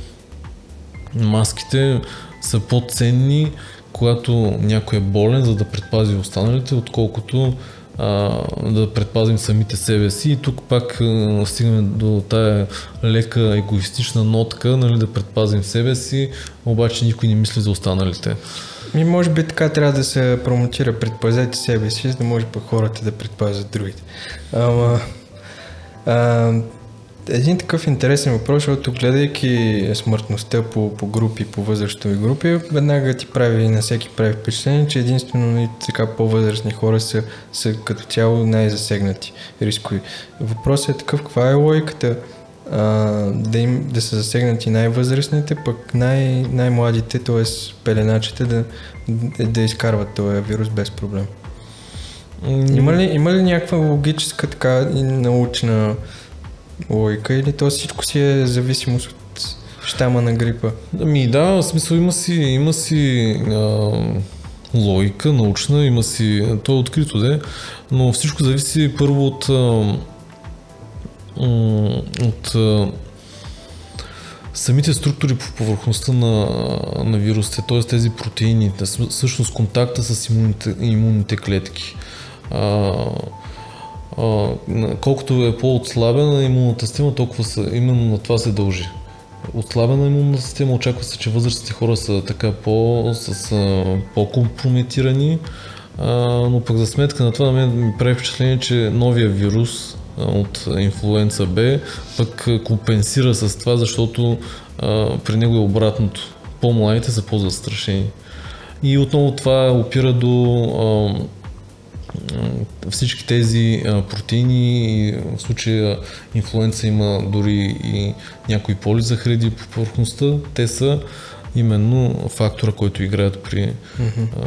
маските са по-ценни, когато някой е болен, за да предпази останалите, отколкото а, да предпазим самите себе си. И тук пак а, стигаме до тая лека егоистична нотка, нали, да предпазим себе си, обаче никой не мисли за останалите. И може би така трябва да се промотира, предпазете себе си, за да може пък хората да предпазят другите. Ама... А... Един такъв интересен въпрос, защото гледайки смъртността по, по групи, по възрастови групи, веднага ти прави, на всеки прави впечатление, че единствено и така по-възрастни хора са, са като цяло най-засегнати рискови. Въпросът е такъв, каква е логиката а, да, им, да са засегнати най-възрастните, пък най- най-младите, т.е. пеленачите да, да изкарват този вирус без проблем. Има ли, има ли някаква логическа така и научна логика или то всичко си е зависимост от щама на грипа? Ами да, в смисъл има си, има си а, логика научна, има си, то е открито де, но всичко зависи първо от а, от а, самите структури по повърхността на, на вирусите, т.е. тези протеини, всъщност контакта с имунните, имунните клетки. А, Uh, колкото е по-отслабена имунната система, толкова са, именно на това се дължи. Отслабена имунната система, очаква се, че възрастните хора са така по, с, uh, по-компрометирани, uh, но пък за сметка на това на мен ми прави впечатление, че новия вирус uh, от Influenza B пък uh, компенсира с това, защото uh, при него е обратното. По-младите са по-застрашени. И отново това опира до uh, всички тези а, протеини, в случая инфлуенца има дори и някои полизахариди по повърхността, те са именно фактора, който играят при... Mm-hmm. А...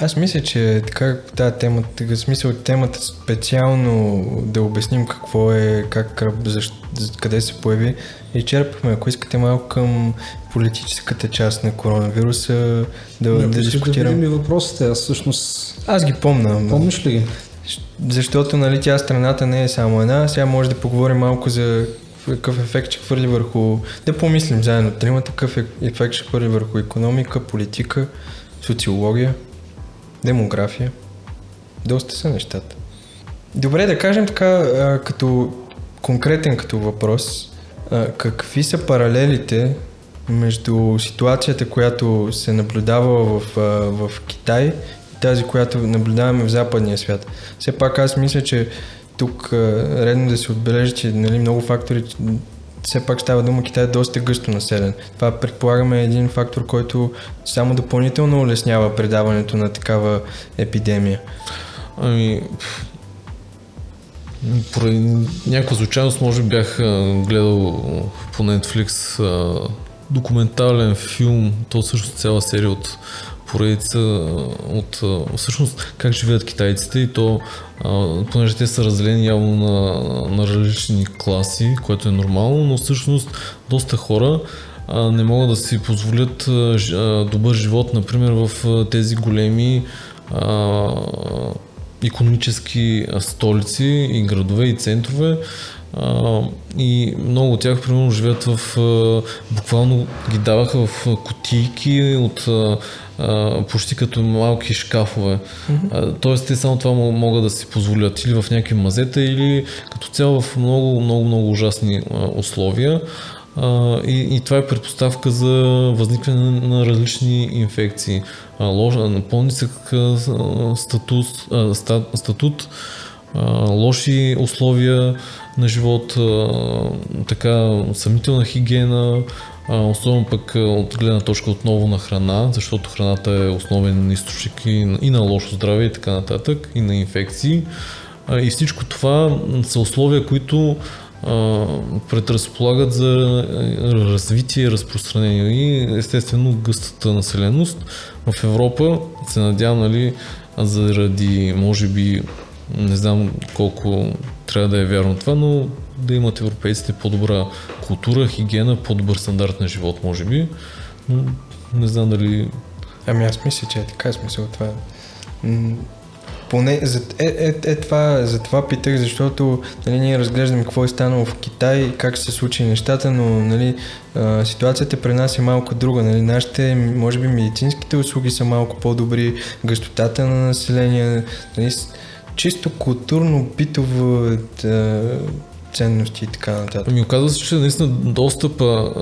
Аз мисля, че така тази тема, в смисъл темата специално да обясним какво е, как, защо, къде се появи и черпахме, ако искате малко към политическата част на коронавируса, да, да, да дискутирам. Да, въпросите, аз всъщност... Аз ги помня. Помниш ли ги? Защото, нали, тя страната не е само една, сега може да поговорим малко за какъв ефект ще хвърли върху... Да помислим заедно, трима такъв ефект ще хвърли върху икономика, политика, социология, демография. Доста са нещата. Добре, да кажем така, като конкретен като въпрос, какви са паралелите между ситуацията, която се наблюдава в, в Китай и тази, която наблюдаваме в западния свят. Все пак аз мисля, че тук редно да се отбележи, че, нали, много фактори, все пак става дума, Китай е доста гъсто населен. Това предполагаме е един фактор, който само допълнително улеснява предаването на такава епидемия. Ами... Поради някаква случайност, може би бях гледал по Netflix документален филм, то всъщност цяла серия от поредица от... Всъщност, как живеят китайците и то, понеже те са разделени явно на, на различни класи, което е нормално, но всъщност доста хора не могат да си позволят добър живот, например, в тези големи икономически столици и градове и центрове. И много от тях, примерно, живеят в... буквално ги даваха в кутийки от почти като малки шкафове. Mm-hmm. Тоест, те само това могат да си позволят или в някакви мазета, или като цяло в много, много, много ужасни условия. Uh, и, и това е предпоставка за възникване на, на различни инфекции. Uh, лош, на по-нисък uh, статус, uh, ста, статут, uh, лоши условия на живот, uh, така съмнителна хигиена, uh, особено пък uh, от гледна точка отново на храна, защото храната е основен източник и на, и на лошо здраве и така нататък, и на инфекции. Uh, и всичко това са условия, които предразполагат за развитие и разпространение и естествено гъстата населеност в Европа. Се надявам, нали, заради, може би, не знам колко трябва да е вярно това, но да имат европейците по-добра култура, хигиена, по-добър стандарт на живот, може би, но не знам дали... Ами аз мисля, че е така, смисъл това. Поне, за, е, е, е това, за това питах, защото, нали, ние разглеждаме какво е станало в Китай, как се случи нещата, но, нали, а, ситуацията при нас е малко друга. Нали, нашите, може би, медицинските услуги са малко по-добри, гъстотата на население, нали, чисто културно битово ценности и така нататък. Ами оказва се, че наистина достъпа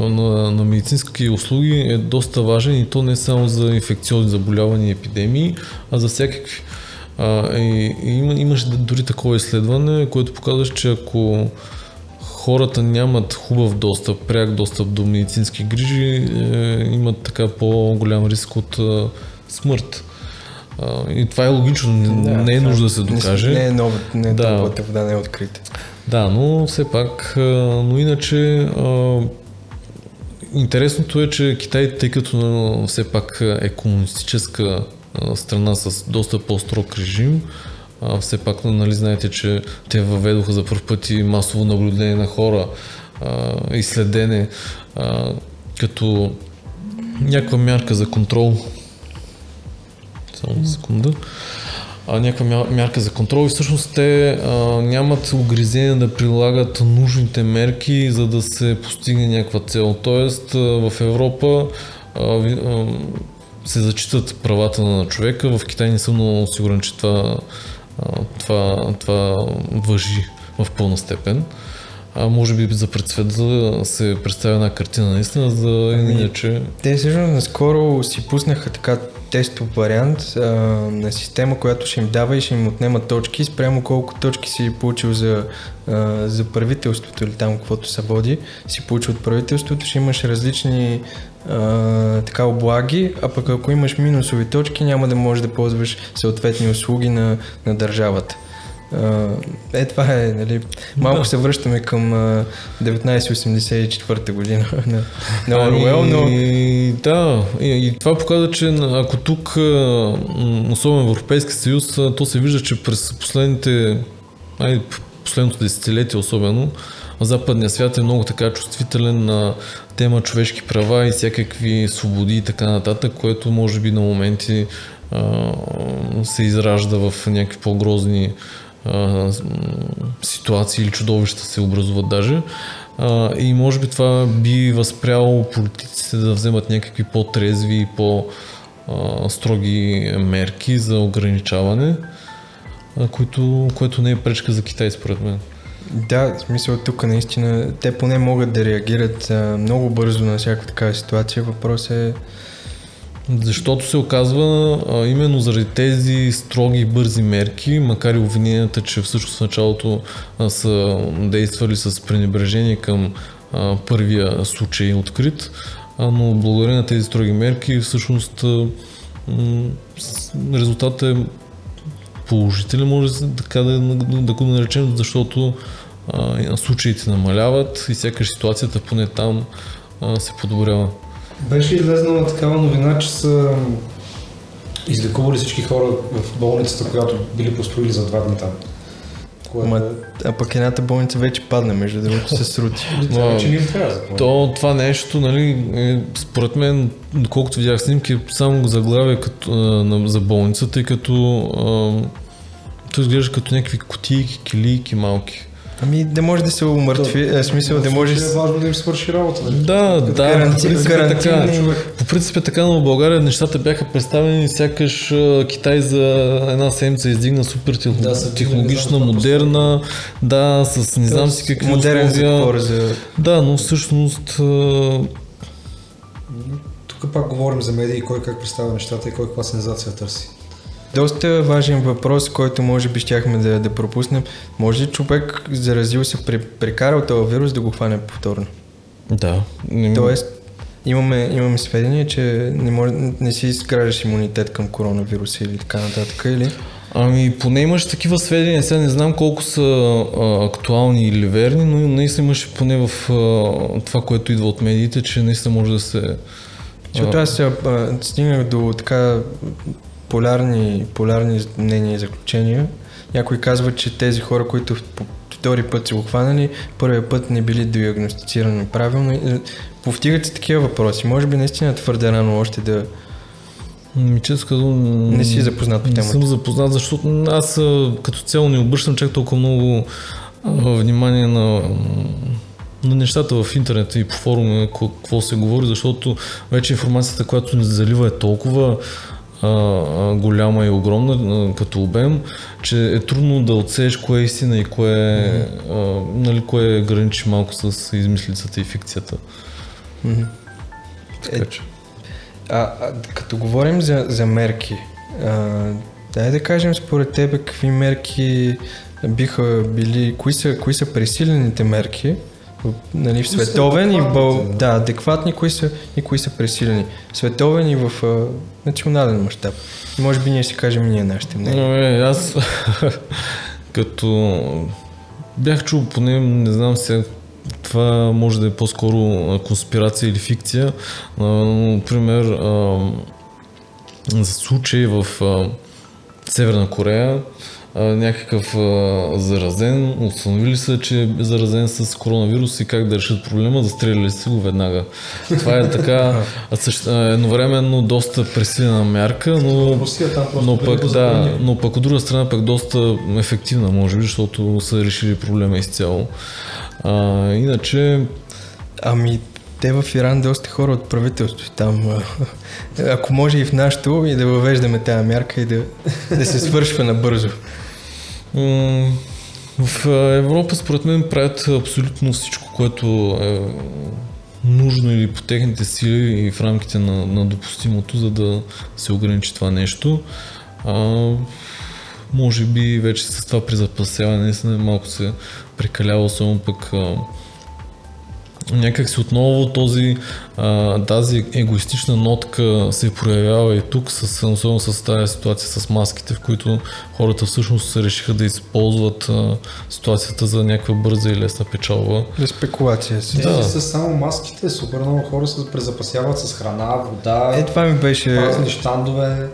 на, на медицински услуги е доста важен и то не само за инфекциозни заболявания и епидемии, а за всякакви. А, и, и има, имаше дори такова изследване, което показва, че ако хората нямат хубав достъп, пряк достъп до медицински грижи, е, имат така по-голям риск от е, смърт. А, и това е логично, да, не е нужда да се докаже. Не е нова, не е да. Топлата вода, не е открита. Да, но все пак, но иначе а, интересното е, че Китай, тъй като все пак е комунистическа страна с доста по-строг режим, а, все пак, нали, знаете, че те въведоха за пръв пъти масово наблюдение на хора, а, изследене а, като някаква мярка за контрол. Само секунда. някаква мярка за контрол и всъщност те а, нямат огризение да прилагат нужните мерки, за да се постигне някаква цел. Тоест а, в Европа а, а, се зачитат правата на човека, в Китай не съм много сигурен, че това, а, това, това важи в пълна степен. А може би за предсвета се представя една картина наистина, за иначе... Те всъщност наскоро си пуснаха така тестов вариант а, на система, която ще им дава и ще им отнема точки, спрямо колко точки си получил за, а, за правителството или там каквото се води, си получил от правителството, ще имаш различни а, така облаги, а пък ако имаш минусови точки, няма да можеш да ползваш съответни услуги на, на държавата. Е, това е, нали, малко да. се връщаме към а, деветнайсет осемдесет и четвърта година на, на Оруел, но... И, да, и, и това показва, че ако тук, особено в Европейския съюз, то се вижда, че през последните, ай, последното десетилетие особено, западния свят е много така чувствителен на тема човешки права и всякакви свободи и така нататък, което може би на моменти а, се изражда в някакви по-грозни ситуации или чудовища се образуват даже. И може би това би възпряло политиците да вземат някакви по-трезви и по-строги мерки за ограничаване, което, което не е пречка за Китай, според мен. Да, в смисъл тук наистина те поне могат да реагират много бързо на всяка такава ситуация. Въпрос е... Защото се оказва, а, именно заради тези строги и бързи мерки, макар и обвиненията, че всъщност в началото а, са действали с пренебрежение към а, първия случай открит, а, но благодарение на тези строги мерки всъщност а, м- резултатът е положителен, може така да, да го наречем, защото а, случаите намаляват и сякаш ситуацията поне там а, се подобрява. Беше излезнала такава новина, че са излекували всички хора в болницата, която били построили за два дни там. Което... Ма, а пък едната болница вече падна, между другото се срути. То това нещо, нали, според мен, колкото видях снимки, само заглавя за болницата, тъй като то изглежда като някакви кутийки, килийки малки. Ами да може да се умъртви, да, е смисъл да може... Е важно да им свърши работа. Бе. Да, да, гаранти, по, гаранти, така, по принцип е така, но в България нещата бяха представени сякаш Китай за една седмица издигна супер технологична, да, модерна, да, с не знам си какви модерен условия. За... Да, но всъщност... Тук пак говорим за медии, кой как представя нещата и кой каква сензация търси. Доста важен въпрос, който може би щяхме да, да пропуснем. Може ли човек, заразил се, прекарал този вирус, да го хване повторно? Да. Тоест, имаме, имаме сведения, че не, може, не си изграждаш имунитет към коронавируса или така нататък, или? Ами поне имаш такива сведения, сега не знам колко са а, актуални или верни, но наистина имаш поне в а, това, което идва от медиите, че наистина може да се... Защото аз сега стигнах до така... Полярни, полярни мнения и заключения. Някой казва, че тези хора, които по втори път са го хванали, първия път не били диагностицирани правилно. Повтигат се такива въпроси. Може би наистина твърде рано още да... Мическа, не си запознат по темата. Не съм запознат, защото аз като цяло не обръщам чак толкова много внимание на... на нещата в интернет и по форуми, какво се говори, защото вече информацията, която ни залива е толкова голяма и огромна като обем, че е трудно да отсееш кое е истина и кое, mm-hmm. а, нали, кое граничи малко с измислицата и фикцията. Mm-hmm. Така, е, че. А, а като говорим за, за мерки, а, дай да кажем според тебе какви мерки биха били, кои са, кои са пресилените мерки, нали, в световен и в бъл... да, адекватни, кои са и кои са пресилени. Световен и в а, национален мащаб. Може би ние ще кажем ние нашите мнения. Аз като бях чул поне, не знам сега, това може да е по-скоро конспирация или фикция. А, например, а, за случай в а, Северна Корея, някакъв а, заразен, установили са, че е заразен с коронавирус и как да решат проблема, застреляли си го веднага. Това е така също, едновременно доста пресилена мярка, но, но, пък, да, но пък от друга страна пък доста ефективна, може би, защото са решили проблема изцяло. А, иначе... Ами... Те в Иран доста хора от правителството там. Ако може и в нашото, и да въвеждаме тази мярка и да, да се свършва набързо. В Европа според мен правят абсолютно всичко, което е нужно или по техните сили и в рамките на, на допустимото, за да се ограничи това нещо. А, може би вече с това призапасяване наистина малко се прекалява, особено пък някак си отново този, а, тази егоистична нотка се проявява и тук, с, особено с тази ситуация с маските, в които хората всъщност се решиха да използват а, ситуацията за някаква бърза и лесна печалба. За спекулация си. Да. Те са само маските, супер много хора се презапасяват с храна, вода, е, това ми беше... празни щандове.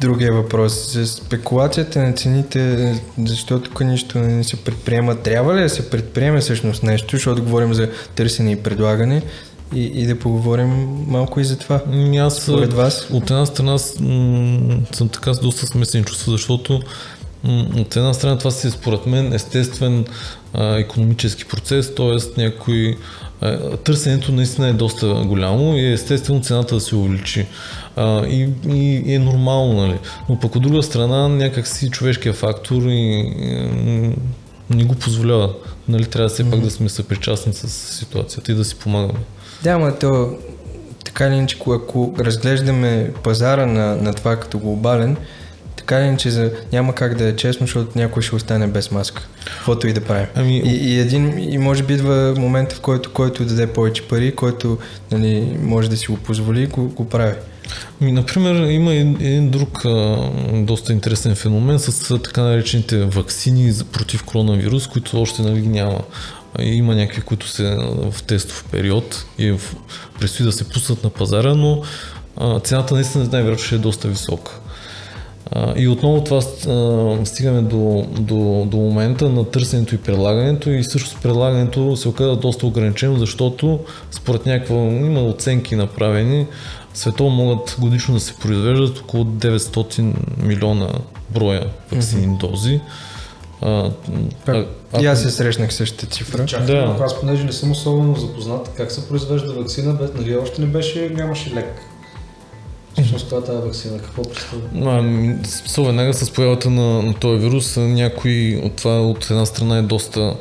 Другия въпрос, за спекулацията на цените, защото тук нищо не се предприема. Трябва ли да се предприеме всъщност нещо, защото говорим за търсене и предлагане и, и да поговорим малко и за това? Аз, според вас? От една страна съм така с доста смесени чувства, защото от една страна това си е според мен естествен а, икономически процес, т.е. някой търсенето наистина е доста голямо и естествено цената да се увеличи. А, и, и е нормално, нали? Но пък от друга страна някакси човешкият фактор и, и, не го позволява. Нали? Трябва все mm-hmm. пак да сме съпричастни с ситуацията и да си помагаме. Да, но то така или иначе, ако разглеждаме пазара на, на това като глобален, така ли, че за... няма как да е честно, защото някой ще остане без маска. Каквото и да прави. Ами... И, и, един, и може би идва момента, в който който даде повече пари, който, нали, може да си го позволи, го, го прави. Ами, например, има един друг а, доста интересен феномен с така наречените ваксини против коронавирус, които още, нали, няма Има някакви, които са в тестов период и в... предстои да се пуснат на пазара, но а, цената наистина най-вероятно ще е доста висока. А, и отново това а, стигаме до, до, до момента на търсенето и предлагането, и също предлагането се оказа доста ограничено, защото според някаква, има оценки направени, световно могат годишно да се произвеждат около деветстотин милиона броя ваксини mm-hmm. дози. А, а, а... И аз се срещнах същата цифра. Чакай, да. Аз понеже не съм особено запознат как се произвежда ваксина, без, нали още не беше, нямаше лек. Всъщност това тази ваксина, какво представя? Също веднага с появата на, на този вирус, някои от това от една страна е доста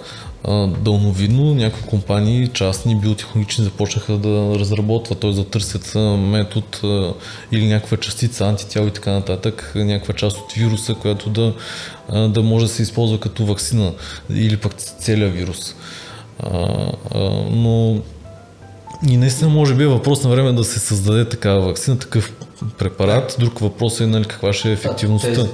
а, дълновидно, някои компании, частни, биотехнологични започнаха да разработват, т.е. да търсят метод а, или някаква частица, антитяло и така нататък, някаква част от вируса, която да, а, да може да се използва като ваксина или пък целия вирус. А, а, но и наистина може би е въпрос на време да се създаде такава ваксина, такъв препарат. Друг въпрос е, нали, каква ще е ефективността.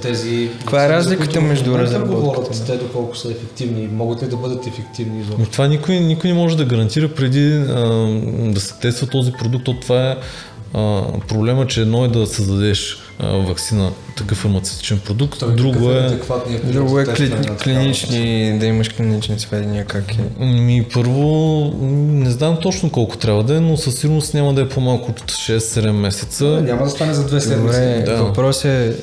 Каква е разликата между разработката? Те доколко са ефективни и могат ли да бъдат ефективни? Но това никой, никой не може да гарантира преди а, да се тества този продукт. От това е а, проблема, че едно е да създадеш а, ваксина, такъв фармацевтичен продукт. Той друго е, е, друго е кли, клинични, да имаш клинични сведения как е. Ми, първо, не знам точно колко трябва да е, но със сигурност няма да е по-малко от шест-седем месеца. Да, няма да стане за две седмици. Да. Въпрос е,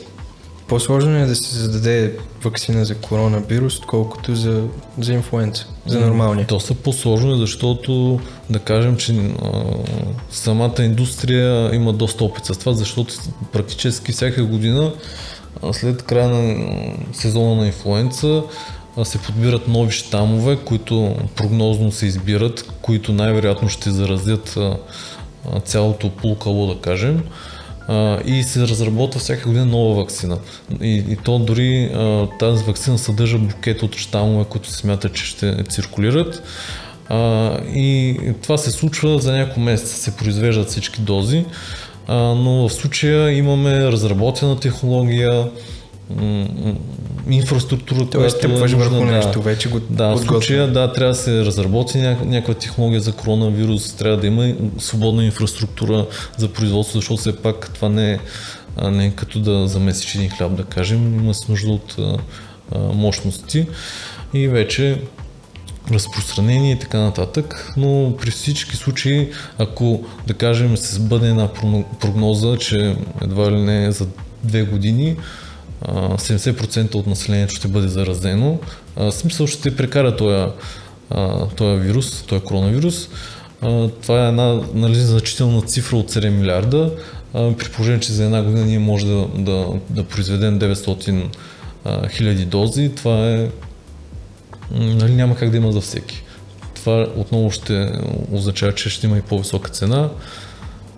по-сложно е да се създаде ваксина за коронавирус, отколкото за, за инфлуенца, за нормалния. То са по-сложно, защото да кажем, че а, самата индустрия има доста опит с това, защото практически всяка година а, след края на сезона на инфлуенца а, се подбират нови щамове, които прогнозно се избират, които най-вероятно ще заразят а, а, цялото полукълбо, да кажем. Uh, и се разработва всяка година нова ваксина. И, и то дори uh, тази ваксина съдържа букет от щамове, които се смятат, че ще циркулират. Uh, и това се случва за няколко месеца, се произвеждат всички дози, uh, но в случая имаме разработена технология, инфраструктура, тоест, която е нужна. Нещо, да, вече го, да, в случая, да, трябва да се разработи няк- някаква технология за коронавирус, трябва да има свободна инфраструктура за производство, защото все пак това не е, не е като да замесиш един хляб, да кажем, има се нужда от а, а, мощности и вече разпространение и така нататък, но при всички случаи, ако, да кажем, се сбъде една прогноза, че едва ли не за две години седемдесет процента от населението ще бъде заразено. В смисъл ще прекара този, този вирус, този коронавирус. Това е една, нали, значителна цифра от седем милиарда. При положение, че за една година ние може да, да, да произведем деветстотин хиляди дози, това е, нали, няма как да има за всеки. Това отново ще означава, че ще има и по-висока цена.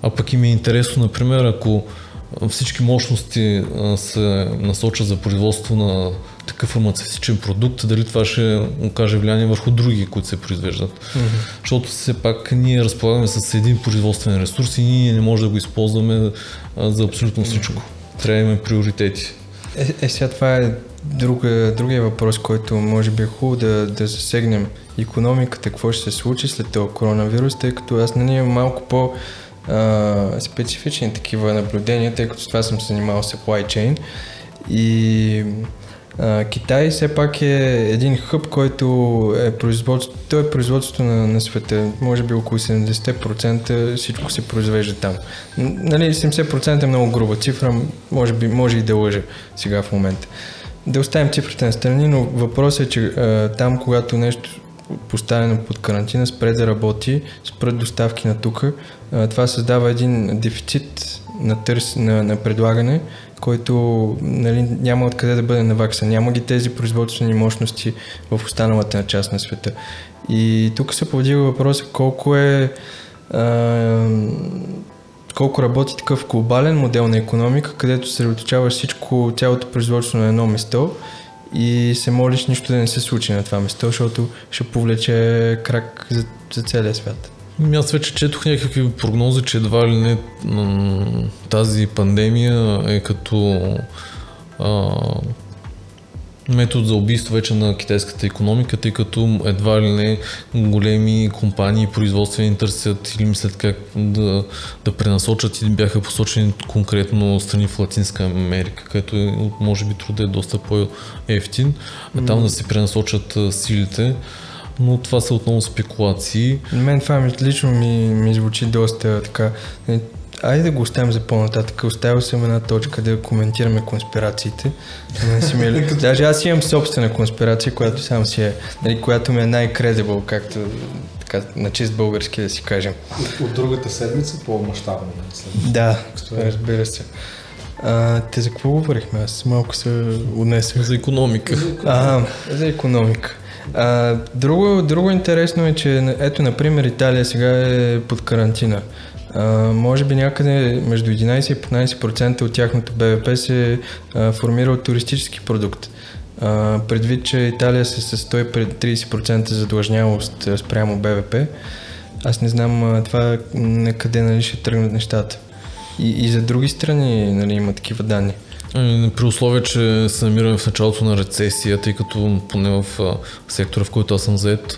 А пък им е интересно, например, ако всички мощности се насочат за производство на такъв фармацевтичен продукт, дали това ще окаже влияние върху други, които се произвеждат. Mm-hmm. Защото все пак ние разполагаме с един производствен ресурс и ние не можем да го използваме за абсолютно всичко. Трябва да имаме приоритети. Е, е сега това е друга, другия въпрос, който може би е хубаво да, да засегнем. Икономиката, какво ще се случи след този коронавирус, тъй като аз на ние малко по- Uh, специфични такива наблюдения, тъй като с това съм се занимавал с supply chain и uh, Китай все пак е един хъб, който е производство, той е производството на, на света, може би около седемдесет процента всичко се произвежда там. Нали, седемдесет процента е много груба цифра, може би може и да лъжа сега в момента. Да оставим цифрите на страни, но въпросът е, че uh, там, когато нещо поставено под карантина, спре да работи, спре доставки на тука. Това създава един дефицит на, търс, на, на предлагане, който, нали, няма откъде да бъде наваксан. Няма ги тези производствени мощности в останалата част на света. И тук се повдига въпросът колко е а, колко работи такъв глобален модел на економика, където съсредоточаваш всичко, цялото производство на едно место и се молиш нищо да не се случи на това место, защото ще повлече крак за, за целия свят. Аз вече четох някакви прогнози, че едва ли не тази пандемия е като а, метод за убийство вече на китайската икономика, тъй като едва ли не големи компании, производствени търсят или мислят как да, да пренасочат и бяха посочени конкретно страни в Латинска Америка, където може би труда е доста по-ефтин, а там да се пренасочат силите. Но това са отново спекулации. Мен това лично ми, ми звучи доста така... Айде да го оставим за по-нататък. Оставил съм една точка да коментираме конспирациите. Даже аз имам собствена конспирация, която сам си е, нали, която ми е най-кредибъл, както така, на чист български да си кажем. От, от другата седмица по-мащабно. Да, разбира се. А, те за какво говорихме? Аз малко се отнесах. За икономика. А, за икономика. А, друго, друго интересно е, че ето, например, Италия сега е под карантина. Uh, може би някъде между единайсет и петнайсет процента от тяхното БВП се uh, формира от туристически продукт. Uh, предвид, че Италия се с сто и трийсет процента задлъжнялост спрямо БВП, аз не знам uh, това на къде, нали, ще тръгнат нещата. И, и за други страни, нали, има такива данни. При условие, че се намираме в началото на рецесия, тъй като поне в сектора, в който аз съм заед,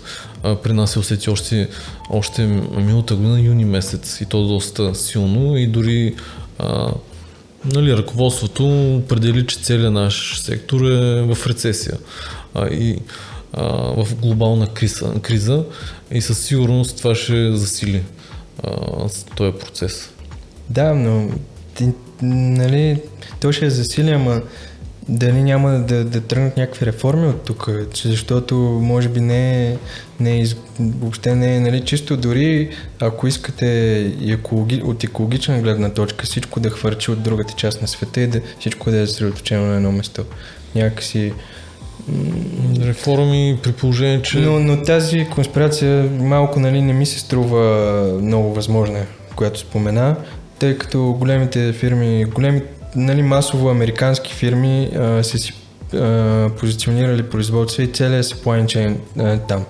при нас се усети още, още миналата година, юни месец, и то доста силно, и дори а, нали, ръководството определи, че целият наш сектор е в рецесия а, и а, в глобална криза, криза и със сигурност това ще засили а, този процес. Да, но нали, то ще е засили, ама дали няма да, да, да тръгнат някакви реформи от тук, защото може би не е, не е въобще не е, нали, чисто дори ако искате екологи, от екологична гледна точка всичко да хвърчи от другата част на света и да, всичко да е съсредоточено на едно место. Някакси реформи при положение, че... Но, но тази конспирация малко, нали, не ми се струва много възможна, която спомена, тъй като големите фирми, големи, нали, масово американски фирми а, са си а, позиционирали производства и целият supply chain а, там,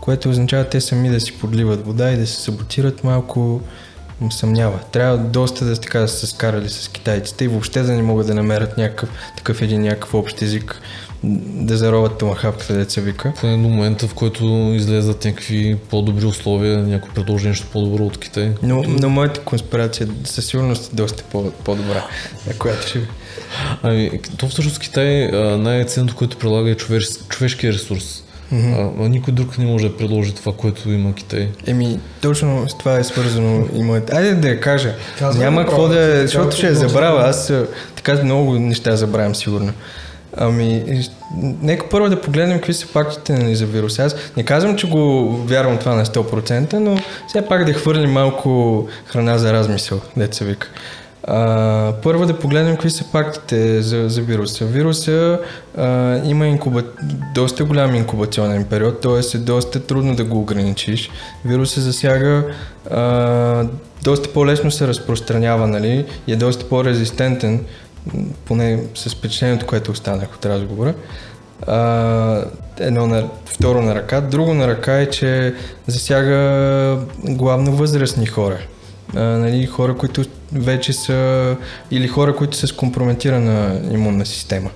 което означава те сами да си подливат вода и да се саботират, малко съмнява. Трябва доста да, така, да са скарали с китайците и въобще да не могат да намерят някакъв такъв един някакъв общ език, да зароват томахапката, деца вика. Поне до момента, в който излезат някакви по-добри условия, някой предложи нещо по-добро от Китай. Но, но моята конспирация със сигурност е доста по-добра, на която ще... Ами, то всъщност Китай най-ценното, което прилага е човеш, човешкия ресурс. Mm-hmm. А, никой друг не може да предложи това, което има Китай. Еми, точно с това е свързано и моят... Айде да я кажа. Казва, няма какво да... Е, защото ще я забравя. Аз така много неща забравям сигурно. Ами, нека първо да погледнем какви са фактите, нали, за вируса. Аз не казвам, че го вярвам това на сто процента, но все пак да хвърлим малко храна за размисъл, деца вика. А, първо да погледнем какви са фактите за, за вируса. Вируса а, има инкуба... доста голям инкубационен период, т.е. е доста трудно да го ограничиш. Вируса засяга... А, доста по-лесно се разпространява, нали, и е доста по-резистентен, поне с впечатлението, което останах от разговора. А, едно на, второ на ръка. Друго на ръка е, че засяга главно възрастни хора. А, нали, хора, които вече са... или хора, които са с компрометирана имунна система.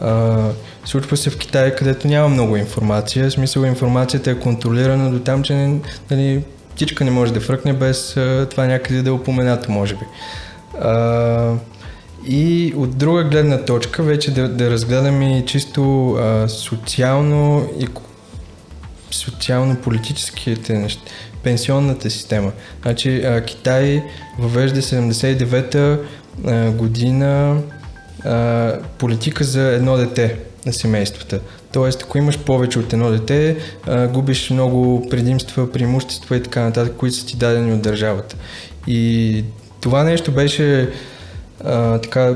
А, случва се в Китай, където няма много информация. В смисъл, информацията е контролирана до там, че не, нали, птичка не може да фръкне без а, това някъде да е упоменато, може би. А, и от друга гледна точка вече да, да разгледаме чисто а, социално и социално-политическите неща, пенсионната система. Значи а, Китай въвежда седемдесет и девета а, година а, политика за едно дете на семействата. Тоест, ако имаш повече от едно дете, а, губиш много предимства, преимущества и така нататък, които са ти дадени от държавата. И това нещо беше... А, така,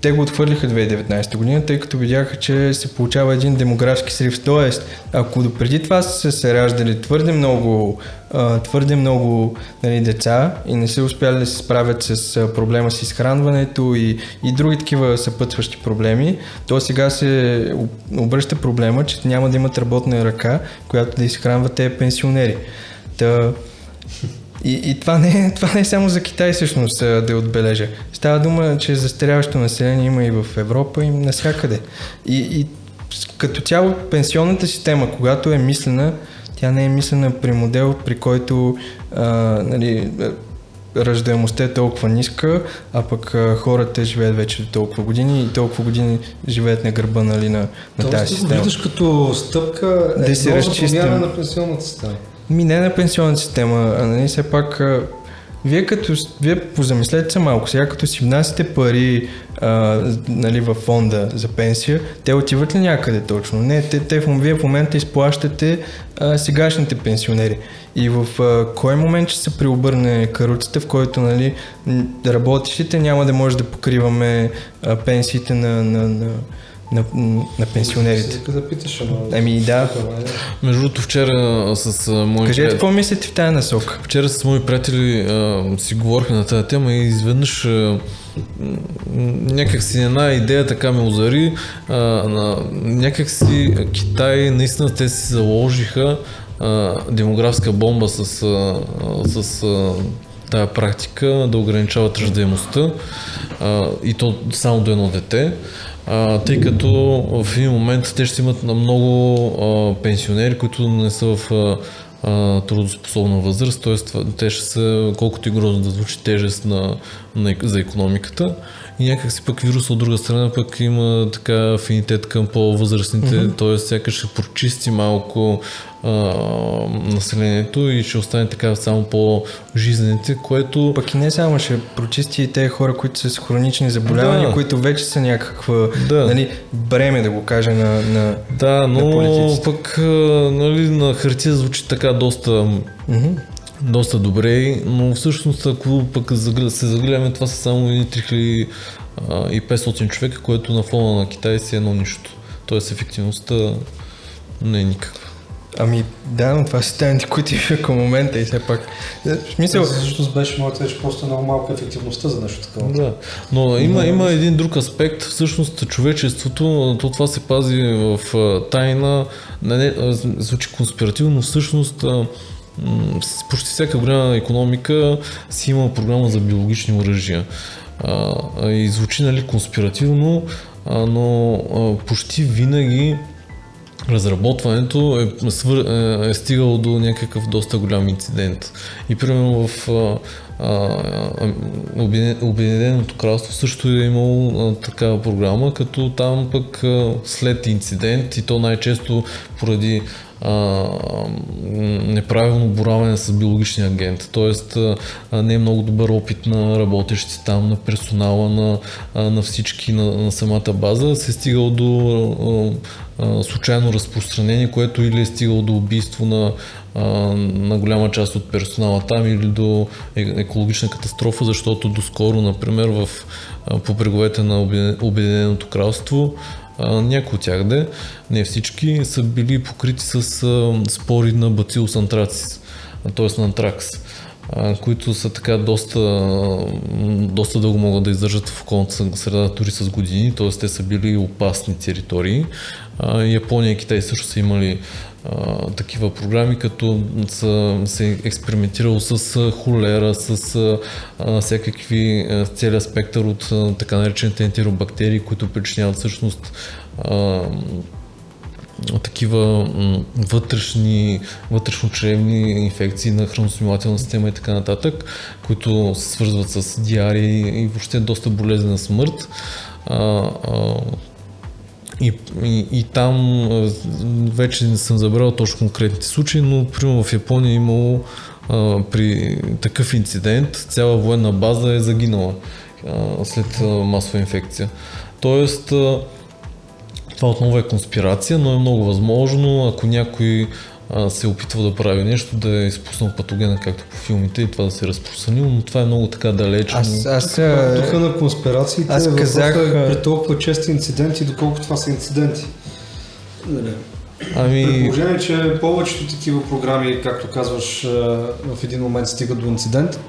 те го отхвърлиха две хиляди и деветнайсета година, тъй като видяха, че се получава един демографски срив. Тоест, ако допреди това са се раждали твърде много, а, твърде много, нали, деца и не са успяли да се справят с а, проблема с изхранването и, и други такива съпътстващи проблеми, то сега се обръща проблема, че няма да имат работна ръка, която да изхранва тези пенсионери. Та... И, и това, не е, това не е само за Китай, всъщност, да отбележа. Става дума, че застаряващо население има и в Европа, и навсякъде. И, и Като цяло пенсионната система, когато е мислена, тя не е мислена при модел, при който а, нали, ръждаемостта е толкова ниска, а пък а, хората живеят вече до толкова години и толкова години живеят на гърба, нали, на, на тази система. Това виждаш като стъпка е да нова промяна на пенсионната система. Ми не на пенсионната система, а нали, все пак а, вие като вие позамислете се малко, сега като си внасяте пари а, нали, във фонда за пенсия, те отиват ли някъде точно? Не, те, те вие в момента изплащате а, сегашните пенсионери. И в а, кой момент ще се преобърне каруцата, в който нали, работещите няма да може да покриваме а, пенсиите на... на, на На, на пенсионерите. Да питаш, но... Ами да. Между другото, вчера с а, мои... Кажете, какво мислите в тази насока? Вчера с мои приятели а, си говорихме на тази тема и изведнъж а, някак си една идея така ме озари. А, на, някак си Китай, наистина те си заложиха а, демографска бомба с... А, с а, тая практика да ограничават ръждаемостта и то само до едно дете, а, тъй като в един момент те ще имат на много а, пенсионери, които не са в а, а, трудоспособна възраст, т.е. те ще са, колкото и грозно да звучи, тежест на, на, за икономиката. И някак си пък вирус от друга страна пък има така афинитет към по-възрастните, mm-hmm. т.е. сякаш ще прочисти малко а, населението и ще остане така само по-жизнените, което... Пък и не само ще прочисти и те хора, които са с хронични заболявания, да. Които вече са някаква да. Нали, бреме, да го кажа, на, на, да, но на политиците. Пък нали, на хартия звучи така доста... Mm-hmm. доста добре, но всъщност ако пък се загледаме, това са само три хиляди и петстотин човека, което на фона на Китай си е едно нищо. Тоест ефективността не е никаква. Ами да, но това са тайните, които е към момента и все пак... Мисъл... Всъщност беше моята вече просто много малка ефективността за нещо такова. Да, но има, има един друг аспект. Всъщност човечеството, то това се пази в тайна, не, звучи конспиративно, но всъщност... почти всяка голяма икономика си има програма за биологични оръжия. И звучи нали, конспиративно, а, но а, почти винаги разработването е, свър... е стигало до някакъв доста голям инцидент. И примерно в Обединеното кралство също е имало а, такава програма, като там пък а, след инцидент и то най-често поради А, неправилно боравене с биологичния агент, т.е. не е много добър опит на работещите там, на персонала, на, на всички, на, на самата база, се е стигало до а, а, случайно разпространение, което или е стигало до убийство на, а, на голяма част от персонала там или до екологична катастрофа, защото доскоро, например, в, по бреговете на Обединеното кралство някои от тях, де, не всички, са били покрити с а, спори на бацилус антрацис, т.е. на антракс, а, които са така доста, доста дълго могат да издържат в околната среда, дори с години, т.е. те са били опасни територии. А, Япония и Китай също са имали а, такива програми, като са, се експериментирало с холера, с а, всякакви целия спектър от а, така наречените ентеробактерии, които причиняват всъщност а, такива вътрешни, вътрешночревни инфекции на храносмилателна система и така нататък, които се свързват с диария и въобще доста болезнена смърт. А, а, И, и, и там вече не съм забрал точно конкретните случаи, но примерно в Япония имало а, при такъв инцидент цяла военна база е загинала а, след а, масова инфекция. Тоест а, това отново е конспирация, но е много възможно, ако някой а, се е опитвал да прави нещо, да е изпуснал патогена, както по филмите, и това да се е разпространило, но това е много така далечно. Аз, аз е... духа на конспирациите аз е казах... въпросът е при толкова чести инциденти, доколко това са инциденти. Ами... Предположение, че повечето такива програми, както казваш, в един момент стигат до инцидент.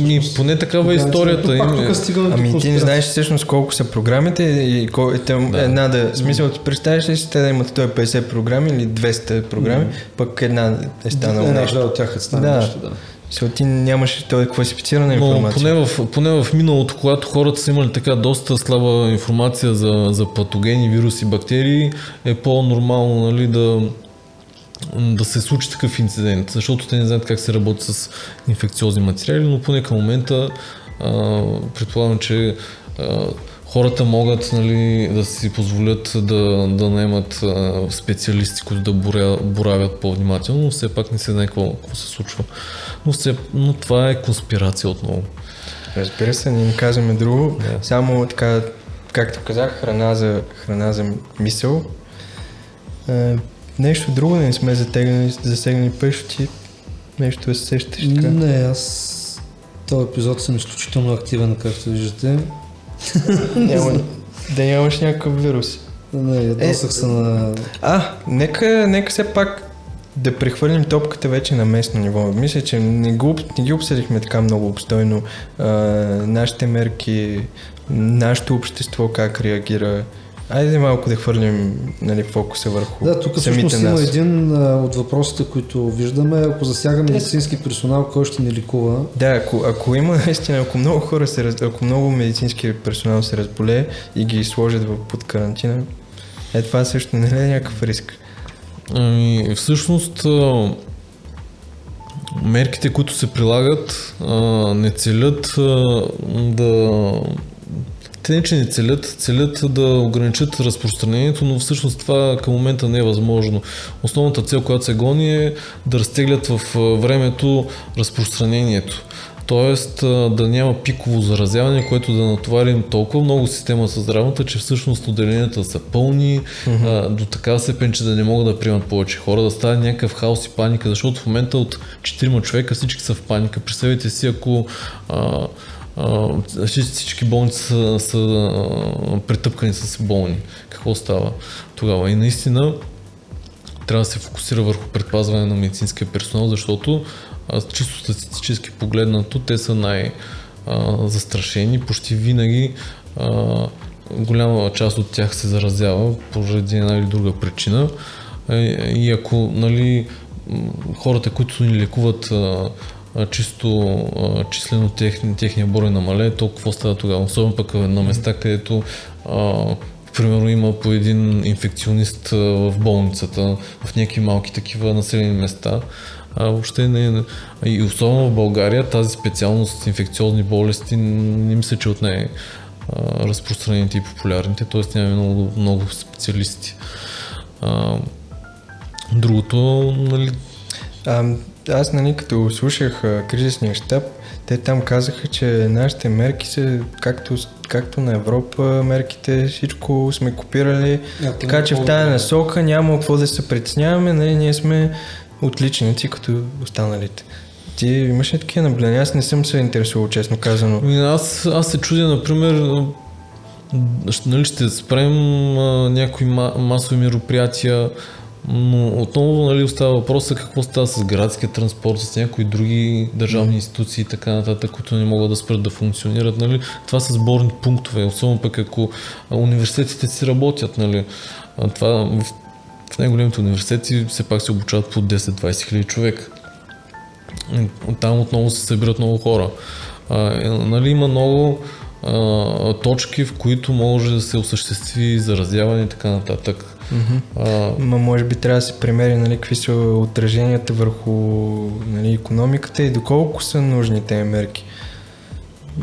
Ми, поне такава е историята. Пак, тук стигаме, ами ти не знаеш всъщност колко са програмите и колко да. Една да... В смисъл, представиш ли си те да имат петдесет програми или двеста програми, mm-hmm. пък една е станала да, нещо. Да, от тях е станала да. Нещо, да. Сега ти нямаше това класифицирана информация. Но поне в, поне в миналото, когато хората са имали така доста слаба информация за, за патогени, вируси, бактерии, е по-нормално, нали, да, да се случи такъв инцидент, защото те не знаят как се работи с инфекциозни материали, но поне към момента а, предполагам, че а, хората могат, нали, да си позволят да, да наемат специалисти, които да боря, боравят по-внимателно, но все пак не се знае какво, какво се случва. Но, все, но това е конспирация отново. Разбира се, не им казваме друго. Yeah. Само така, както казах, храна за, храна за мисъл. Е, нещо друго не сме затегнали, засегнали пъщи. Нещо да се сещаш така. Не, аз този епизод съм изключително активен, както виждате. Няма, да нямаш някакъв вирус. Не, досъх се на... А, нека, нека все пак да прехвърлим топката вече на местно ниво. Мисля, че не, го, не ги обсъдихме така много обстойно. А, нашите мерки, нашето общество как реагира. Айде малко да хвърлим, нали, фокуса върху самите нас. Да, тук всъщност има един а, от въпросите, които виждаме. Ако засяга медицински персонал, кой ще ни лекува? Да, ако, ако има наистина, ако много хора се, ако много медицински персонал се разболее и ги сложат под карантина, е това също не е някакъв риск. Ами, всъщност мерките, които се прилагат, не целят да... Те не, че не целят, целят да ограничат разпространението, но всъщност това към момента не е възможно. Основната цел, която се гони, е да разтеглят в времето разпространението. Тоест да няма пиково заразяване, което да натоварим толкова много система със здравната, че всъщност отделенията са пълни, mm-hmm. до така степен, че да не могат да приемат повече хора, да стане някакъв хаос и паника, защото в момента от четирима човека всички са в паника. Представете си, ако... А, всички болници са, са претъпкани с болни. Какво става тогава? И наистина трябва да се фокусира върху предпазване на медицинския персонал, защото чисто статистически погледнато те са най-застрашени. Почти винаги голяма част от тях се заразява поради една или друга причина. И ако, нали, хората, които ни лекуват, чисто числено техни, техния брой намалее, то какво става тогава? Особено пък на места, където а, примерно има по един инфекционист в болницата, в някакви малки такива населени места. А, въобще не, и особено в България тази специалност инфекциозни болести не мисля, че от нея е разпространените и популярните, т.е. нямаме много, много специалисти. А, другото, нали... А... Аз, нали, като слушах а, кризисния щаб, те там казаха, че нашите мерки са, както, както на Европа, мерките, всичко сме копирали, да, така че в тази насока няма какво да се притесняваме, нали, ние сме отличници като останалите. Ти имаш ли такива наблюдения? Аз не съм се интересувал, честно казано. Аз, аз се чудя, например, нали, ще спрем а, някои ма, масови мероприятия, но отново, нали, остава въпроса какво става с градския транспорт, с някои други държавни институции и така нататък, които не могат да спрат да функционират. Нали. Това са сборни пунктове, особено пък ако университетите си работят. Нали. Това, в най-големите университети все пак се обучават по десет-двайсет хиляди човек. Там отново се събират много хора. А, нали, има много а, точки, в които може да се осъществи заразяване и така нататък. А... Ма може би трябва да се премери, нали, какви са отраженията върху, нали, икономиката и доколко са нужни тези мерки.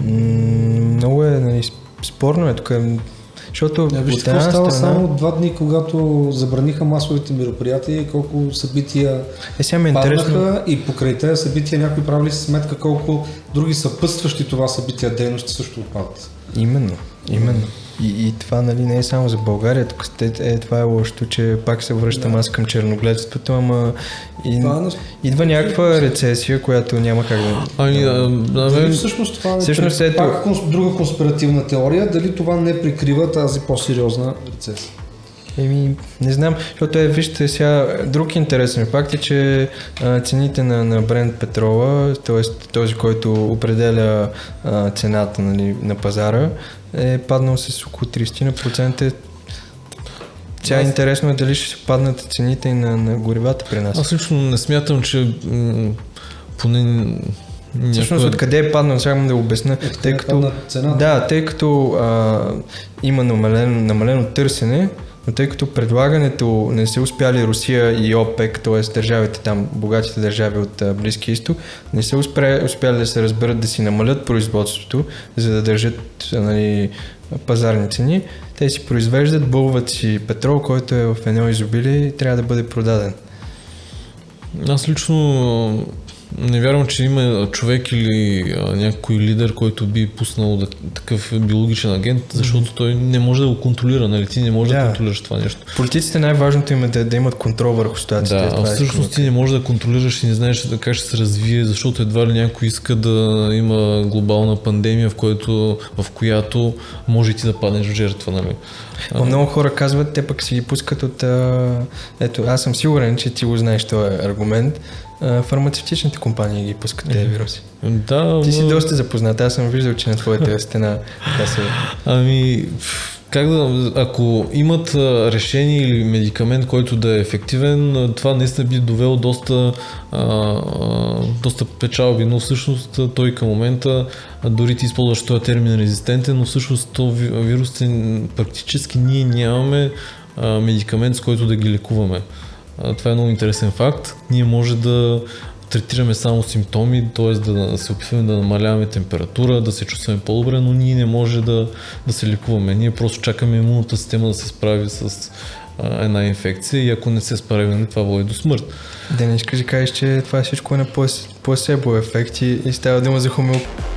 Много е, нали, спорно е тук, защото да, вижте, какво става страна... само два дни, когато забраниха масовите мероприятия и колко събития е, сега ми е паднаха интересно. И покрай тези събития някои правили сметка колко други съпътстващи това събития дейности също отпадат. Именно, именно. И, и това, нали, не е само за България, тук е, това е лошото, че пак се връщам да. аз към черногледството, ама и, това, идва някаква рецесия, която няма как да... Ами, да, да, да, всъщност това всъщност е пак конс... друга конспиративна теория, дали това не прикрива тази по-сериозна рецесия? Еми, не знам, защото е, вижте сега, друг интересен факт е, че а, цените на, на бренд петрола, т.е. този, който определя а, цената, нали, на пазара, е паднал с около трийсет процента. Сега аз... интересно е дали ще паднат цените на, на горивата при нас. Аз лично не смятам, че м- поне... Всъщност откъде е паднал, сега да обясня. Тъй като, да, тъй като а, има намалено, намалено търсене, но тъй като предлагането не се успяли Русия и ОПЕК, т.е. държавите там, богатите държави от Близкия Исток, не се успяли да се разберат да си намалят производството, за да държат, нали, пазарни цени. Те си произвеждат, бълват си петрол, който е в едно изобилие и трябва да бъде продаден. Аз лично не вярвам, че има човек или а, някой лидер, който би пуснал да, такъв биологичен агент, защото mm-hmm. той не може да го контролира, нали? Ти не може да, да контролираш това нещо. Политиците най-важното им е да, да имат контрол върху ситуацията. Да, а всъщност ти не можеш да контролираш и не знаеш как ще се развие, защото едва ли някой иска да има глобална пандемия, в, който, в която може и ти да паднеш в жертва, нали? А, много хора казват, те пък си ги пускат от... А... Ето, аз съм сигурен, че ти го знаеш този аргумент. Фармацевтичните компании ги пускат тези вируси. Да, ти си доста запознат, аз съм виждал, че на твоята стена така се... Ами, как да... Ако имат решение или медикамент, който да е ефективен, това наистина би довело доста, а, доста печалби, но всъщност той към момента, дори ти използваш този термин резистентен, но всъщност този вирус практически ние нямаме а, медикамент, с който да ги лекуваме. Това е много интересен факт. Ние може да третираме само симптоми, т.е. да се опитваме да намаляваме температура, да се чувстваме по-добре, но ние не може да, да се лекуваме. Ние просто чакаме имунната система да се справи с а, една инфекция и ако не се справим, това води до смърт. Денис, кажи, кажеш, че това е всичко на пласебо ефект и става дума за хомеопатия.